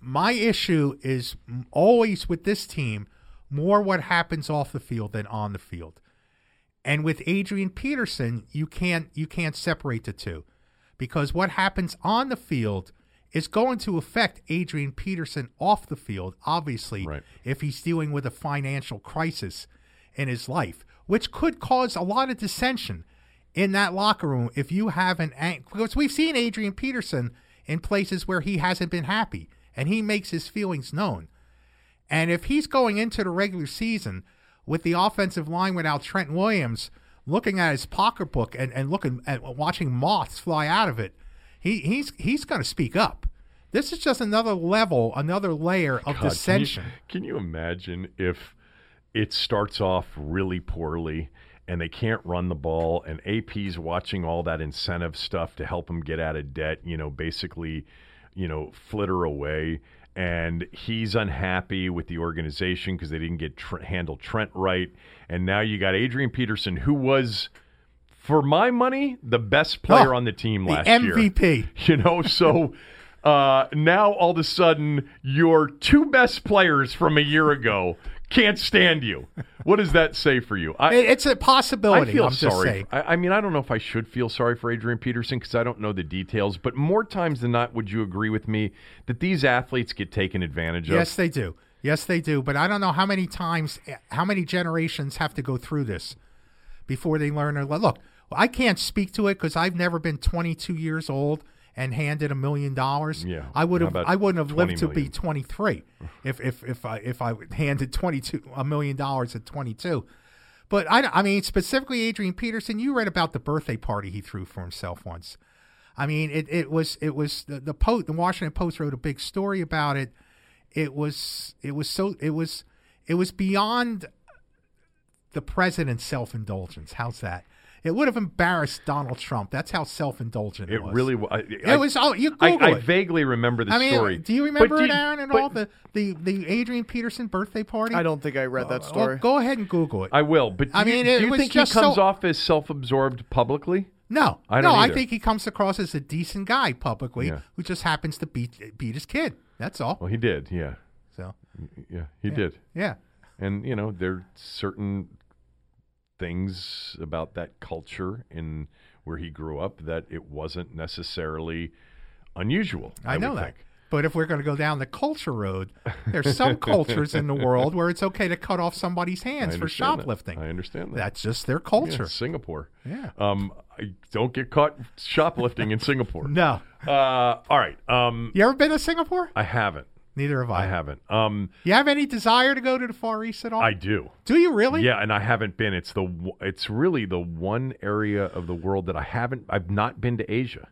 My issue is always with this team, more what happens off the field than on the field. And with Adrian Peterson, you can't, you can't separate the two, because what happens on the field is going to affect Adrian Peterson off the field, obviously, right. if he's dealing with a financial crisis in his life, which could cause a lot of dissension in that locker room if you have an – because we've seen Adrian Peterson in places where he hasn't been happy, and he makes his feelings known. And if he's going into the regular season with the offensive line without Trent Williams looking at his pocketbook and, and looking at watching moths fly out of it, He, he's he's going to speak up. This is just another level, another layer of God, dissension. Can you, can you imagine if it starts off really poorly and they can't run the ball and A P's watching all that incentive stuff to help him get out of debt, you know, basically, you know, flitter away, and he's unhappy with the organization because they didn't get tr- handle Trent right, and now you got Adrian Peterson, who was... for my money, the best player oh, on the team last year. The M V P. Year. You know, so uh, now all of a sudden your two best players from a year ago can't stand you. What does that say for you? I, it's a possibility, I feel I'm sorry. Just I, I mean, I don't know if I should feel sorry for Adrian Peterson because I don't know the details, but more times than not, would you agree with me that these athletes get taken advantage of? Yes, they do. Yes, they do. But I don't know how many times, how many generations have to go through this before they learn their look. I can't speak to it because I've never been twenty-two years old and handed a million dollars. Yeah, I would have. I wouldn't have lived to be twenty-three if if if I if I handed twenty-two a million dollars at twenty-two. But I, I mean, specifically Adrian Peterson. You read about the birthday party he threw for himself once. I mean, it, it was it was the the Post, the Washington Post wrote a big story about it. It was it was so it was it was beyond the president's self-indulgence. How's that? It would have embarrassed Donald Trump. That's how self-indulgent it was. It really was. I, it I, was. Oh, you Google I, it. I vaguely remember the I mean, story. Do you remember it, Aaron, at all? The, the the Adrian Peterson birthday party? I don't think I read that story. Well, go ahead and Google it. I will. But I mean, do you, do you it think he comes so, off as self-absorbed publicly? No. I don't no, either. I think he comes across as a decent guy publicly yeah. who just happens to beat beat his kid. That's all. Well, he did, yeah. So. Yeah, he yeah. did. Yeah. And, you know, there are certain things about that culture in where he grew up that it wasn't necessarily unusual. I, I know that. Think. But if we're going to go down the culture road, there's some cultures in the world where it's okay to cut off somebody's hands for shoplifting. That. I understand that. That's just their culture. Yeah, Singapore. Yeah. Um, I don't get caught shoplifting in Singapore. No. Uh, all right. Um, you ever been to Singapore? I haven't. Neither have I. I haven't. Um, you have any desire to go to the Far East at all? I do. Do you really? Yeah, and I haven't been. It's the it's really the one area of the world that I haven't. I've not been to Asia.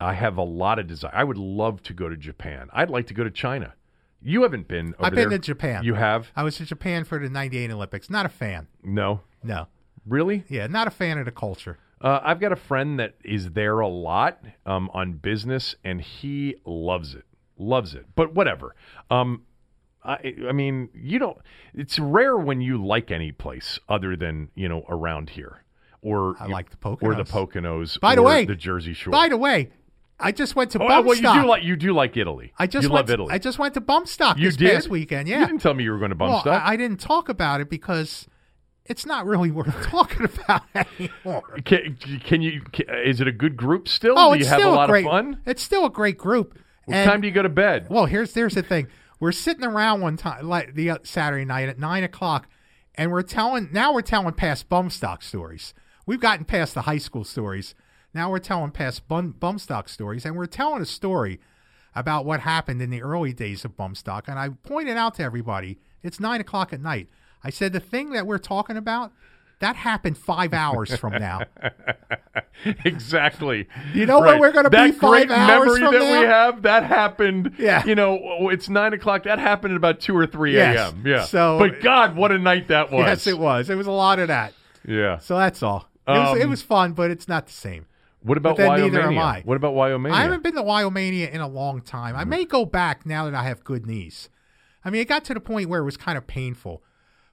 I have a lot of desire. I would love to go to Japan. I'd like to go to China. You haven't been over I've there. I've been to Japan. You have? I was to Japan for the ninety-eight Olympics. Not a fan. No? No. Really? Yeah, not a fan of the culture. Uh, I've got a friend that is there a lot um, on business, and he loves it. Loves it. But whatever. Um, I, I mean, you don't. It's rare when you like any place other than, you know, around here. Or I like the Poconos. Or the Poconos. By the way, the Jersey Shore. By the way, I just went to oh, Bumpstock. Well, you do like you do like Italy. I just you went love to, Italy. I just went to Bumpstock you this did? past weekend. Yeah, you didn't tell me you were going to Bumpstock. Well, I, I didn't talk about it because it's not really worth talking about anymore. Can, can you? Can, is it a good group still? Oh, do you it's have still a lot a great, of fun. It's still a great group. What and, time do you go to bed? Well, here's here's the thing. We're sitting around one time, like the uh, Saturday night at nine o'clock, and we're telling now we're telling past Bumpstock stories. We've gotten past the high school stories. Now we're telling past bum, Bumpstock stories, and we're telling a story about what happened in the early days of Bumpstock. And I pointed out to everybody, it's nine o'clock at night. I said, the thing that we're talking about, that happened five hours from now. Exactly. You know right. where we're going to be five hours from now? That great memory that we have, that happened, yeah. you know, it's nine o'clock. That happened at about two or three yes. a m. Yeah. So, but, God, what a night that was. Yes, it was. It was a lot of that. Yeah. So that's all. It was, um, it was fun, but it's not the same. What about Wyomania? Neither am I. What about Wyomania? I haven't been to Wyomania in a long time. I may go back now that I have good knees. I mean, it got to the point where it was kind of painful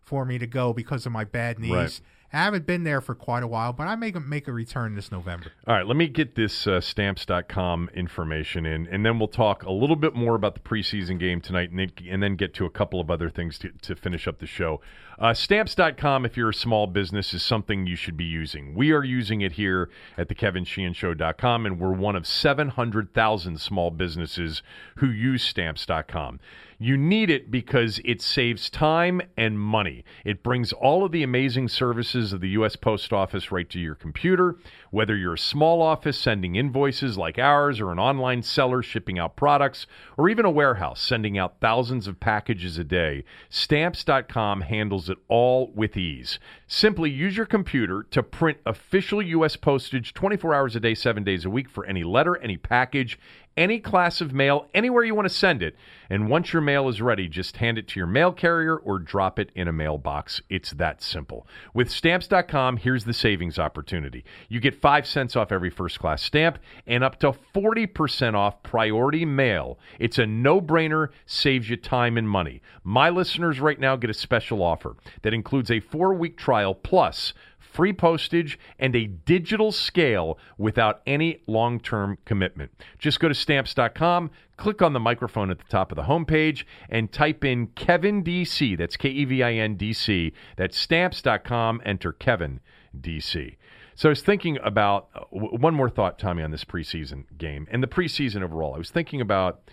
for me to go because of my bad knees. Right. I haven't been there for quite a while, but I may make a return this November. All right, let me get this uh, Stamps dot com information in, and then we'll talk a little bit more about the preseason game tonight, and then, and then get to a couple of other things to, to finish up the show. Uh, Stamps dot com, if you're a small business, is something you should be using. We are using it here at the Kevin Sheehan Show dot com, and we're one of seven hundred thousand small businesses who use Stamps dot com. You need it because it saves time and money. It brings all of the amazing services of the U S Post Office right to your computer. Whether you're a small office sending invoices like ours, or an online seller shipping out products, or even a warehouse sending out thousands of packages a day, Stamps dot com handles it all with ease. Simply use your computer to print official U S postage twenty-four hours a day, seven days a week for any letter, any package, any class of mail, anywhere you want to send it. And once your mail is ready, just hand it to your mail carrier or drop it in a mailbox. It's that simple. With Stamps dot com, here's the savings opportunity. You get five cents off every first-class stamp and up to forty percent off priority mail. It's a no-brainer, saves you time and money. My listeners right now get a special offer that includes a four-week trial plus free postage, and a digital scale without any long-term commitment. Just go to Stamps dot com, click on the microphone at the top of the homepage, and type in Kevin D C. That's K E V I N D C. That's Stamps dot com. Enter Kevin D C. So I was thinking about, uh, w- one more thought, Tommy, on this preseason game, and the preseason overall. I was thinking about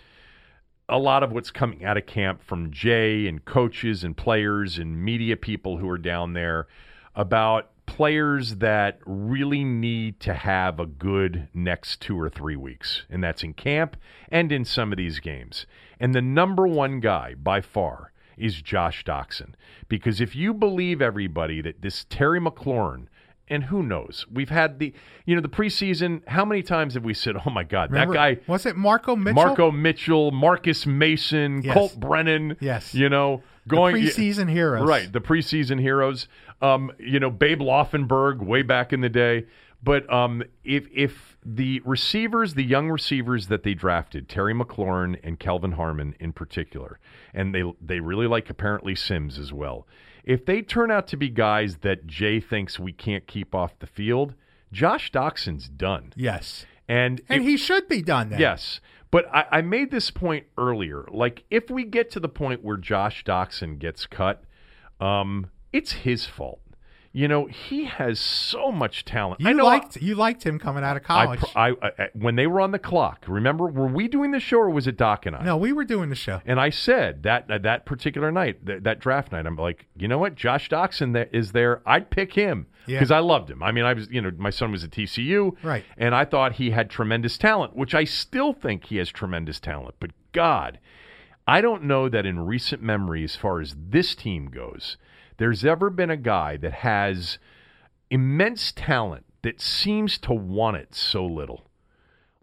a lot of what's coming out of camp from Jay and coaches and players and media people who are down there about players that really need to have a good next two or three weeks, and that's in camp and in some of these games. And the number one guy by far is Josh Doxson, because if you believe everybody that this Terry McLaurin, and who knows, we've had the, you know, the preseason, how many times have we said, oh my God, remember, that guy. Was it Marco Mitchell? Marco Mitchell, Marcus Mason, yes. Colt Brennan. Yes. You know, going. The preseason y- heroes. Right. The preseason heroes. Um, you know, Babe Loffenberg way back in the day. But um, if if the receivers, the young receivers that they drafted, Terry McLaurin and Kelvin Harmon in particular, and they they really like apparently Sims as well, if they turn out to be guys that Jay thinks we can't keep off the field, Josh Doxson's done. Yes. And, and if, he should be done then. Yes. But I, I made this point earlier. Like, if we get to the point where Josh Doxson gets cut, um, it's his fault. You know, he has so much talent. You I know liked I, you liked him coming out of college. I, I, I, when they were on the clock, remember, were we doing the show or was it Doc and I? No, we were doing the show. And I said that uh, that particular night, th- that draft night, I'm like, you know what, Josh Doxson th- is there. I'd pick him because yeah. I loved him. I mean, I was, you know, my son was at T C U, right? And I thought he had tremendous talent, which I still think he has tremendous talent. But God, I don't know that in recent memory, as far as this team goes, there's ever been a guy that has immense talent that seems to want it so little.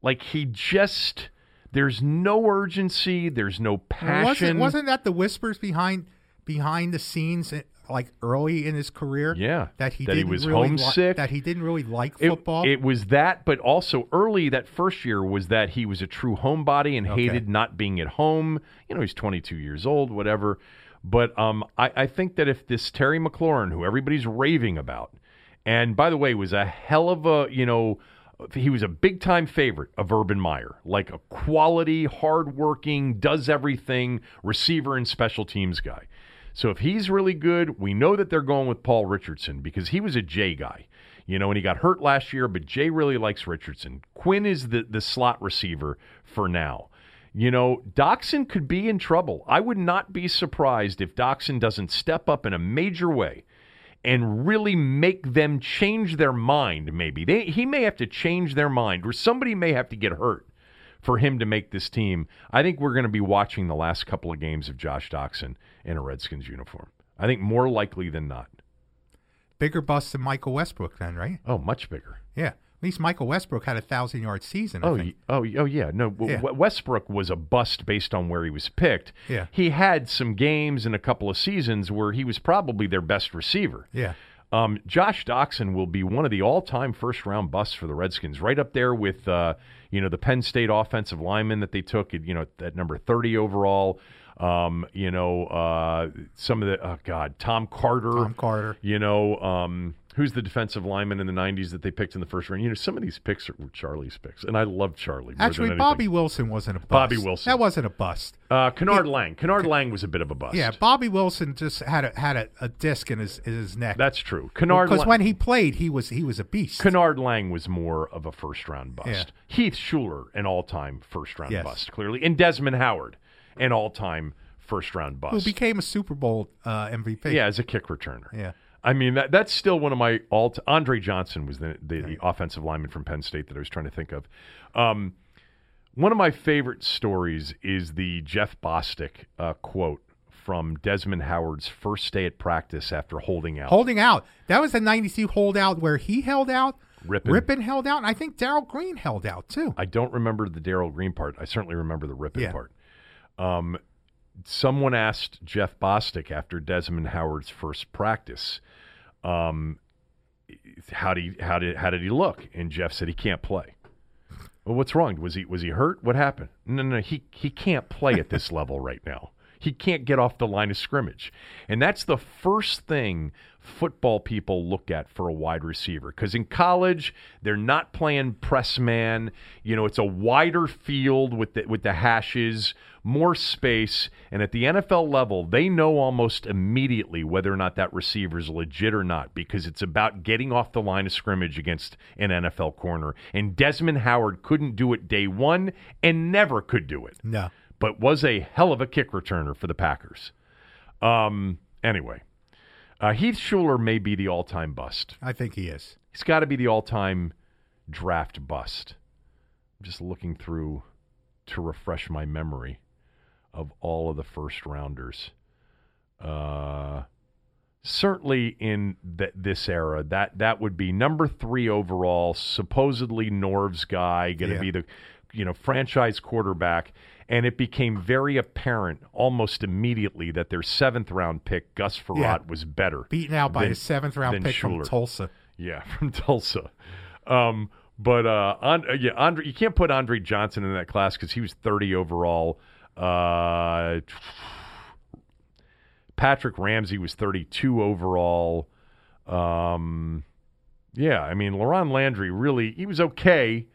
Like, he just, there's no urgency, there's no passion. Wasn't, wasn't that the whispers behind behind the scenes, like early in his career? Yeah, that he that didn't he was really homesick, li- that he didn't really like football. It, it was that, but also early that first year was that he was a true homebody and okay. hated not being at home. You know, he's twenty-two years old, whatever. But um, I, I think that if this Terry McLaurin, who everybody's raving about, and by the way, was a hell of a, you know, he was a big-time favorite of Urban Meyer, like a quality, hard-working, does-everything receiver and special teams guy. So if he's really good, we know that they're going with Paul Richardson because he was a Jay guy, you know, and he got hurt last year, but Jay really likes Richardson. Quinn is the, the slot receiver for now. You know, Doxson could be in trouble. I would not be surprised if Doxson doesn't step up in a major way and really make them change their mind, maybe. They, he may have to change their mind, or somebody may have to get hurt for him to make this team. I think we're going to be watching the last couple of games of Josh Doxson in a Redskins uniform. I think more likely than not. Bigger bust than Michael Westbrook then, right? Oh, much bigger. Yeah. At least Michael Westbrook had a one thousand yard season, I oh, think. Oh, oh, yeah. No, yeah. Westbrook was a bust based on where he was picked. Yeah. He had some games and a couple of seasons where he was probably their best receiver. Yeah. Um, Josh Doxson will be one of the all-time first-round busts for the Redskins, right up there with uh, you know, the Penn State offensive lineman that they took at, you know, at number thirty overall. Um, you know, uh, some of the, oh, God, Tom Carter. Tom Carter. You know, um, who's the defensive lineman in the nineties that they picked in the first round? You know, some of these picks are, were Charlie's picks, and I love Charlie. Actually, Bobby Wilson wasn't a bust. Bobby Wilson. That wasn't a bust. Uh, Kennard yeah. Lang. Kennard Lang was a bit of a bust. Yeah, Bobby Wilson just had a, had a, a disc in his in his neck. That's true. Kennard Because Lang- when he played, he was he was a beast. Kennard Lang was more of a first-round bust. Yeah. Heath Schuler, an all-time first-round yes. bust, clearly. And Desmond Howard. An all-time first-round bust. Who became a Super Bowl uh, M V P. Yeah, as a kick returner. Yeah. I mean, that that's still one of my all t- Andre Johnson was the, the, the offensive lineman from Penn State that I was trying to think of. Um, one of my favorite stories is the Jeff Bostic uh, quote from Desmond Howard's first day at practice after holding out. Holding out. That was the ninety-two holdout where he held out. Rippin. Rippin held out. And I think Daryl Green held out, too. I don't remember the Daryl Green part. I certainly remember the Rippin yeah. part. Um, someone asked Jeff Bostic after Desmond Howard's first practice, um, how do you, how did how did he look? And Jeff said he can't play. Well, what's wrong? Was he was he hurt? What happened? No, no, no he he can't play at this level right now. He can't get off the line of scrimmage, and that's the first thing football people look at for a wide receiver, because in college they're not playing press man. You know, it's a wider field with the, with the hashes, more space, and at the N F L level, they know almost immediately whether or not that receiver is legit or not, because it's about getting off the line of scrimmage against an N F L corner. And Desmond Howard couldn't do it day one, and never could do it. No, but was a hell of a kick returner for the Packers. Um, anyway. Uh, Heath Schuler may be the all-time bust. I think he is. He's got to be the all-time draft bust. I'm just looking through to refresh my memory of all of the first-rounders. Uh, certainly in th- this era, that, that would be number three overall, supposedly Norv's guy, going to yeah. be the you know franchise quarterback. And it became very apparent almost immediately that their seventh-round pick, Gus Frerotte, yeah. was better. Beaten out by than, a seventh-round pick Schuler. From Tulsa. Yeah, from Tulsa. Um, but uh, on, yeah, Andre, you can't put Andre Johnson in that class because he was thirty overall. Uh, Patrick Ramsey was thirty-two overall. Um, yeah, I mean, Laron Landry really, he was okay.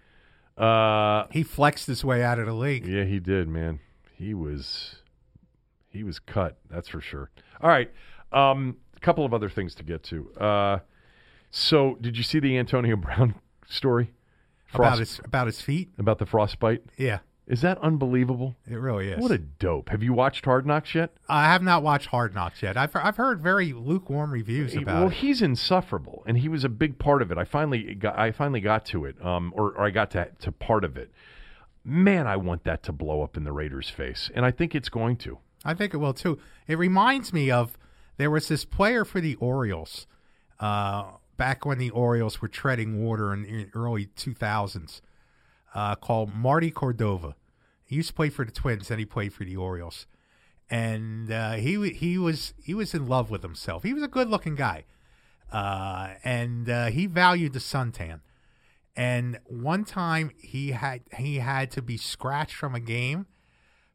Uh, he flexed his way out of the league. Yeah, he did, man. He was he was cut, that's for sure. All right, um, a couple of other things to get to. Uh, so did you see the Antonio Brown story? Frost, about his about his feet? About the frostbite? Yeah. Is that unbelievable? It really is. What a dope. Have you watched Hard Knocks yet? I have not watched Hard Knocks yet. I've I've heard very lukewarm reviews about well, it. Well, he's insufferable, and he was a big part of it. I finally got, I finally got to it, um, or, or I got to, to part of it. Man, I want that to blow up in the Raiders' face, and I think it's going to. I think it will, too. It reminds me of there was this player for the Orioles uh, back when the Orioles were treading water in the early two thousands. uh, called Marty Cordova. He used to play for the Twins, then he played for the Orioles. And uh, he he was he was in love with himself. He was a good-looking guy. Uh, and uh, he valued the suntan. And one time he had he had to be scratched from a game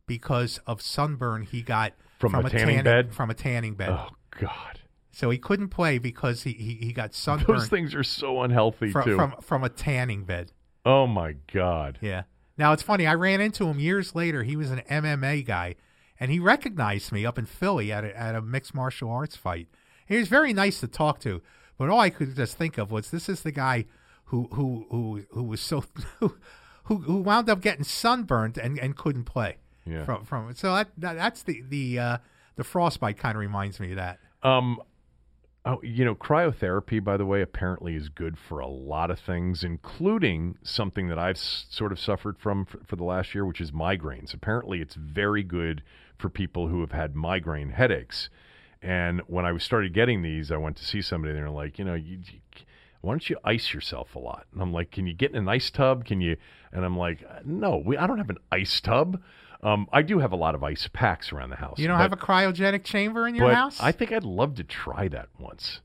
because of sunburn he got from, from a, a tanning, tanning bed. From a tanning bed. Oh God! So he couldn't play because he he, he got sunburned. Those things are so unhealthy from, too. From from a tanning bed. Oh my God! Yeah. Now it's funny. I ran into him years later. He was an M M A guy, and he recognized me up in Philly at a, at a mixed martial arts fight. He was very nice to talk to, but all I could just think of was this is the guy who who who who was so who who wound up getting sunburned and, and couldn't play yeah. from from so that, that that's the the uh, the frostbite kind of reminds me of that. Um, oh, you know, cryotherapy, by the way, apparently is good for a lot of things, including something that I've s- sort of suffered from for, for the last year, which is migraines. Apparently, it's very good for people who have had migraine headaches. And when I started getting these, I went to see somebody, and they're like, you know, you. you why don't you ice yourself a lot? And I'm like, can you get in an ice tub? Can you? And I'm like, no, we, I don't have an ice tub. Um, I do have a lot of ice packs around the house. You don't but, have a cryogenic chamber in your but house? I think I'd love to try that once.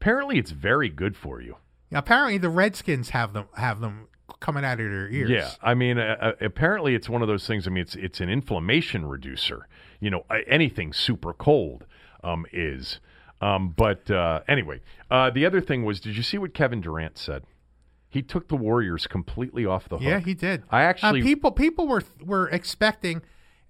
Apparently, it's very good for you. Yeah, apparently, the Redskins have them have them coming out of their ears. Yeah, I mean, uh, apparently, it's one of those things. I mean, it's it's an inflammation reducer. You know, anything super cold um, is. Um, but uh, anyway, uh, the other thing was, did you see what Kevin Durant said? He took the Warriors completely off the hook. Yeah, he did. I actually uh, people people were were expecting,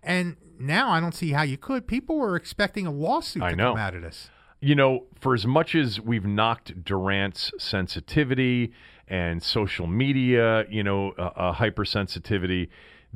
and now I don't see how you could. People were expecting a lawsuit I to know. come out of this. You know, for as much as we've knocked Durant's sensitivity and social media, you know, uh, uh, hypersensitivity.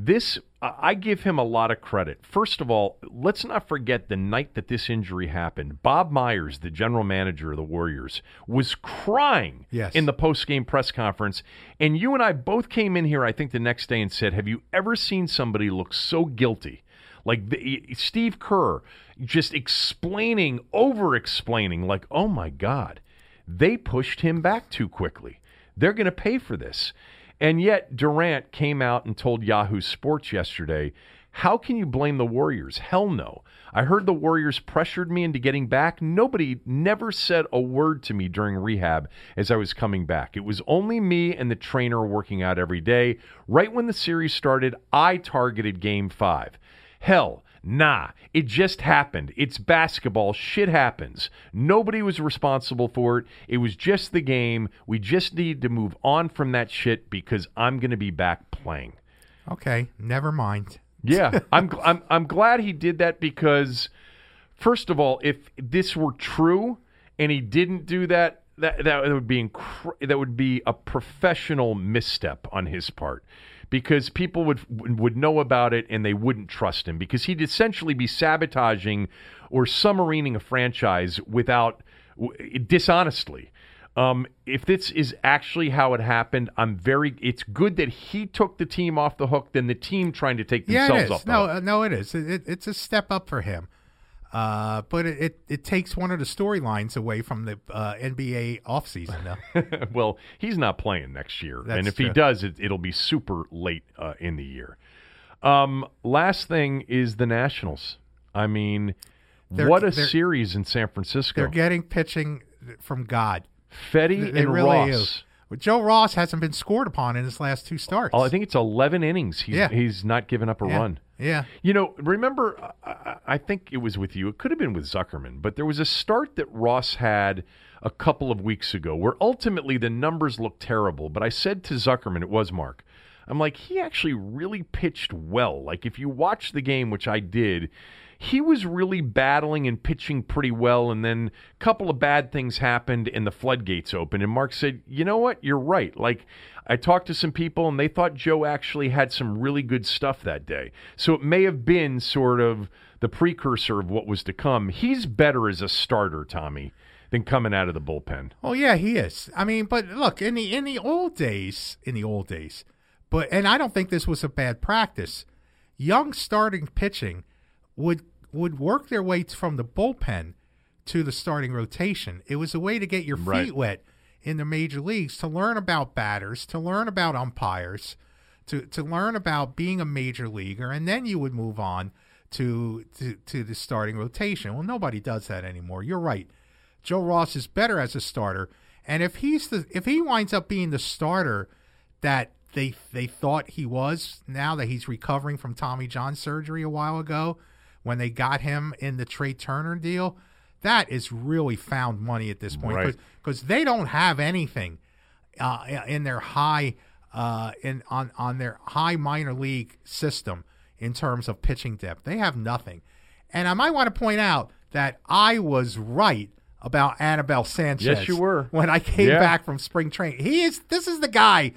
This, I give him a lot of credit. First of all, let's not forget the night that this injury happened. Bob Myers, the general manager of the Warriors, was crying yes. in the post-game press conference. And you and I both came in here, I think, the next day and said, have you ever seen somebody look so guilty? Like the, Steve Kerr just explaining, over-explaining, like, oh, my God, they pushed him back too quickly. They're going to pay for this. And yet Durant came out and told Yahoo Sports yesterday, how can you blame the Warriors? Hell no. I heard the Warriors pressured me into getting back. Nobody never said a word to me during rehab as I was coming back. It was only me and the trainer working out every day. Right when the series started, I targeted game five. Hell, nah, it just happened. It's basketball. Shit happens. Nobody was responsible for it. It was just the game. We just need to move on from that shit because I'm going to be back playing. Okay, never mind. Yeah, I'm, I'm I'm glad he did that because, first of all, if this were true and he didn't do that, that that would be incre- that would be a professional misstep on his part. Because people would would know about it and they wouldn't trust him because he'd essentially be sabotaging or submarining a franchise without dishonestly. Um, if this is actually how it happened, I'm very. It's good that he took the team off the hook than the team trying to take themselves yeah, it is. off the no, hook. No, it is. It, it, it's a step up for him, uh, but it, it it takes one of the storylines away from the uh, N B A offseason now. Well, he's not playing next year. That's and if true. he does, it, it'll be super late uh, in the year. Um, last thing is the Nationals. I mean, they're, what a series in San Francisco. They're getting pitching from God. Fetty they, they and really Ross. Well, Joe Ross hasn't been scored upon in his last two starts. Oh, I think it's eleven innings. He's, yeah. he's not given up a yeah. run. Yeah. You know, remember, I, I think it was with you. It could have been with Zuckerman, but there was a start that Ross had a couple of weeks ago where ultimately the numbers looked terrible. But I said to Zuckerman, it was Mark, I'm like, he actually really pitched well. Like, if you watch the game, which I did, he was really battling and pitching pretty well, and then a couple of bad things happened, and the floodgates opened. And Mark said, you know what? You're right. Like, I talked to some people, and they thought Joe actually had some really good stuff that day. So it may have been sort of the precursor of what was to come. He's better as a starter, Tommy, than coming out of the bullpen. Oh, yeah, he is. I mean, but look, in the in the old days, in the old days, but and I don't think this was a bad practice, young starting pitching would would work their way from the bullpen to the starting rotation. It was a way to get your feet right. wet in the major leagues, to learn about batters, to learn about umpires, to to learn about being a major leaguer, and then you would move on to to, to the starting rotation. Well, nobody does that anymore. You're right. Joe Ross is better as a starter, and if he's the if he winds up being the starter that they they thought he was, now that he's recovering from Tommy John surgery a while ago, when they got him in the Trey Turner deal, that is really found money at this point, right? Because they don't have anything uh, in their high uh, in on on their high minor league system in terms of pitching depth. They have nothing, and I might want to point out that I was right about Anibal Sanchez. Yes, you were. When I came yeah. back from spring training, he is. This is the guy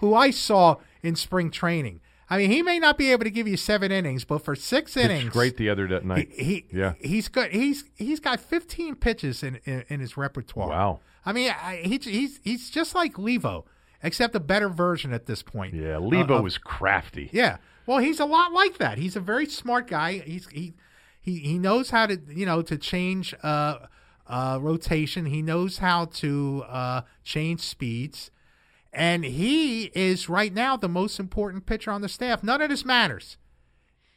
who I saw in spring training. I mean, he may not be able to give you seven innings, but for six innings, it's great the other night. He, he yeah, he's good. He's he's got fifteen pitches in, in, in his repertoire. Wow. I mean, I, he he's he's just like Levo, except a better version at this point. Yeah, Levo uh, was crafty. Yeah. Well, he's a lot like that. He's a very smart guy. He's he he he knows how to you know to change uh uh rotation. He knows how to uh change speeds. And he is right now the most important pitcher on the staff. None of this matters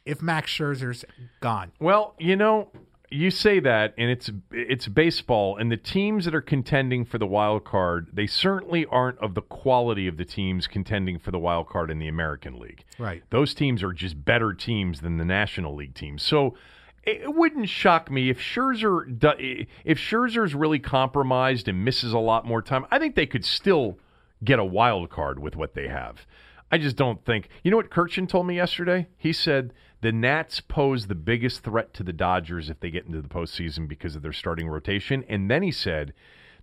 if Max Scherzer's gone. Well, you know, you say that, and it's it's baseball, and the teams that are contending for the wild card, they certainly aren't of the quality of the teams contending for the wild card in the American League. Right. Those teams are just better teams than the National League teams. So it wouldn't shock me if Scherzer if Scherzer's really compromised and misses a lot more time. I think they could still get a wild card with what they have. I just don't think. You know what Kirchin told me yesterday? He said the Nats pose the biggest threat to the Dodgers if they get into the postseason because of their starting rotation. And then he said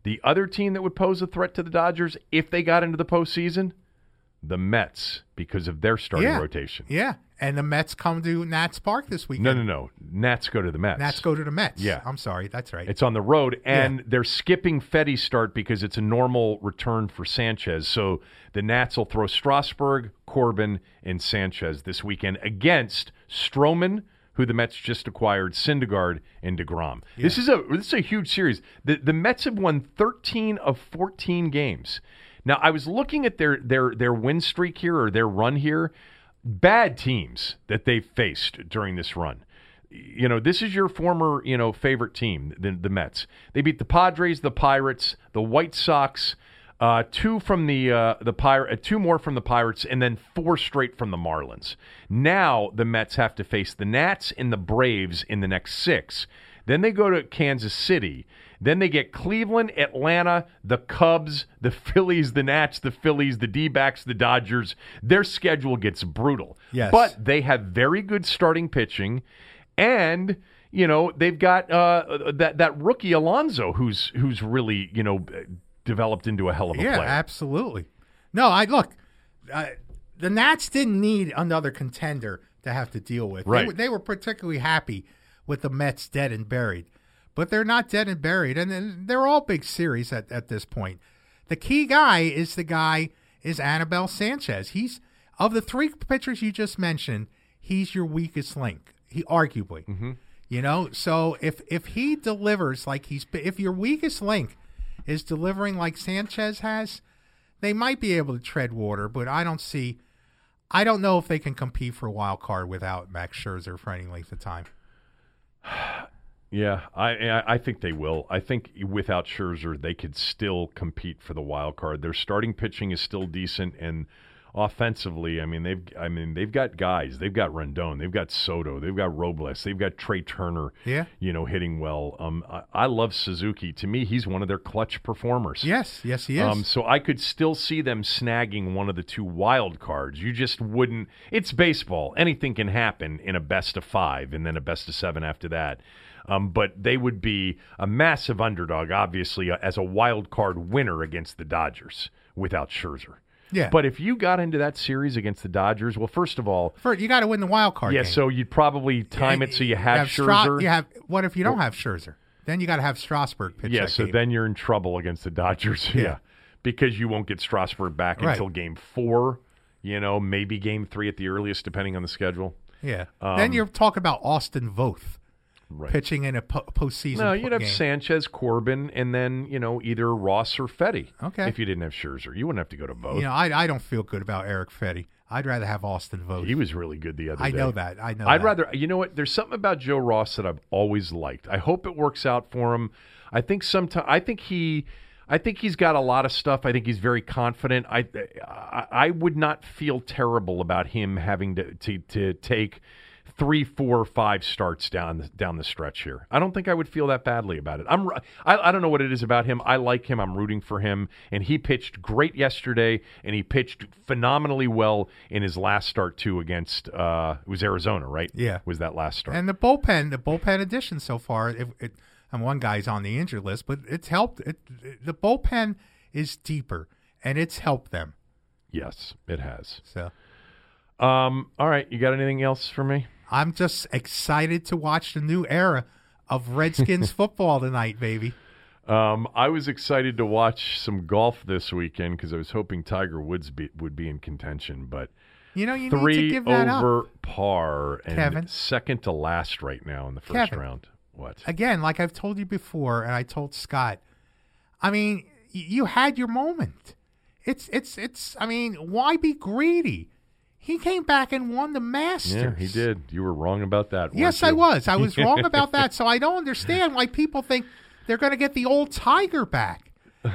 the other team that would pose a threat to the Dodgers if they got into the postseason, the Mets, because of their starting yeah. rotation. Yeah, and the Mets come to Nats Park this weekend. No, no, no. Nats go to the Mets. Nats go to the Mets. Yeah. I'm sorry. That's right. It's on the road, and yeah. they're skipping Fetty's start because it's a normal return for Sanchez. So the Nats will throw Strasburg, Corbin, and Sanchez this weekend against Stroman, who the Mets just acquired, Syndergaard, and DeGrom. Yeah. This is a this is a huge series. The, the Mets have won thirteen of fourteen games. Now, I was looking at their their their win streak here, or their run here. Bad teams that they've faced during this run. You know, this is your former, you know, favorite team, the, the Mets. They beat the Padres, the Pirates, the White Sox, uh, two from the uh, the Pir- uh, two more from the Pirates, and then four straight from the Marlins. Now the Mets have to face the Nats and the Braves in the next six. Then they go to Kansas City. Then they get Cleveland, Atlanta, the Cubs, the Phillies, the Nats, the Phillies, the D-backs, the Dodgers. Their schedule gets brutal. Yes. But they have very good starting pitching, and you know they've got uh, that that rookie Alonso, who's who's really you know developed into a hell of a yeah, player. Yeah, absolutely. No, I look. Uh, the Nats didn't need another contender to have to deal with. Right. They, they were particularly happy with the Mets dead and buried. But they're not dead and buried, and they're all big series at, at this point. The key guy is the guy is Anibal Sanchez. He's of the three pitchers you just mentioned, he's your weakest link. He arguably, mm-hmm. you know. So if if he delivers like he's, if your weakest link is delivering like Sanchez has, they might be able to tread water. But I don't see, I don't know if they can compete for a wild card without Max Scherzer for any length of time. Yeah, I I think they will. I think without Scherzer, they could still compete for the wild card. Their starting pitching is still decent, and offensively, I mean they've I mean they've got guys. They've got Rendon, they've got Soto, they've got Robles, they've got Trey Turner. Yeah, you know, hitting well. Um, I, I love Suzuki. To me, he's one of their clutch performers. Yes, yes, he is. Um, so I could still see them snagging one of the two wild cards. You just wouldn't. It's baseball. Anything can happen in a best of five, and then a best of seven after that. Um, but they would be a massive underdog, obviously, uh, as a wild card winner against the Dodgers without Scherzer. Yeah. But if you got into that series against the Dodgers, well, first of all, first you got to win the wild card. Yeah. Game. So you'd probably time yeah, it so you have, you have Scherzer. Stra- you have what if you don't have Scherzer? Then you got to have Strasburg pitch. Yeah. That so game. Then you're in trouble against the Dodgers. Yeah. yeah. Because you won't get Strasburg back right. until game four. You know, maybe game three at the earliest, depending on the schedule. Yeah. Um, then you're talking about Austin Voth. Right. Pitching in a po- postseason. No, you'd have game. Sanchez, Corbin, and then you know either Ross or Fetty. Okay. If you didn't have Scherzer, you wouldn't have to go to vote. You know, I I don't feel good about Eric Fetty. I'd rather have Austin vote. He was really good the other I day. I know that. I know I'd that. rather, you know what? There's something about Joe Ross that I've always liked. I hope it works out for him. I think sometimes, I think he, I think he's got a lot of stuff. I think he's very confident. I, I, I would not feel terrible about him having to, to, to take three, four, five starts down, down the stretch here. I don't think I would feel that badly about it. I'm, I, I don't know what it is about him. I like him. I'm rooting for him. And he pitched great yesterday, and he pitched phenomenally well in his last start, too, against uh, it was Arizona, right? Yeah. Was that last start. And the bullpen, the bullpen addition so far, it, it, and one guy's on the injured list, but it's helped. It, it, the bullpen is deeper, and it's helped them. Yes, it has. So, um, all right, you got anything else for me? I'm just excited to watch the new era of Redskins football tonight, baby. Um, I was excited to watch some golf this weekend because I was hoping Tiger Woods be, would be in contention, but you know, you three need to give that over up. par and Kevin. second to last right now in the first Kevin. round. What? Again, like I've told you before, and I told Scott, I mean, you had your moment. It's, it's, it's, I mean, why be greedy? He came back and won the Masters. Yeah, he did. You were wrong about that. Yes, you? I was. I was wrong about that. So I don't understand why people think they're going to get the old Tiger back. Uh,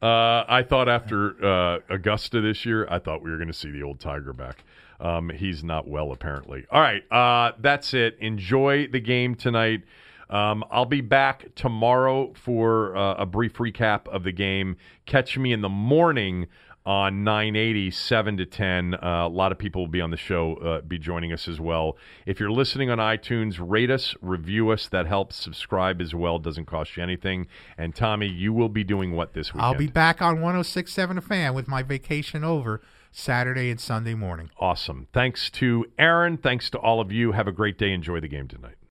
I thought after uh, Augusta this year, I thought we were going to see the old Tiger back. Um, he's not well, apparently. All right, uh, that's it. Enjoy the game tonight. Um, I'll be back tomorrow for uh, a brief recap of the game. Catch me in the morning on nine eighty, seven to ten. Uh, a lot of people will be on the show, uh, be joining us as well. If you're listening on iTunes, rate us, review us. That helps. Subscribe as well. Doesn't cost you anything. And, Tommy, you will be doing what this weekend? I'll be back on one oh six point seven The Fan with my vacation over Saturday and Sunday morning. Awesome. Thanks to Aaron. Thanks to all of you. Have a great day. Enjoy the game tonight.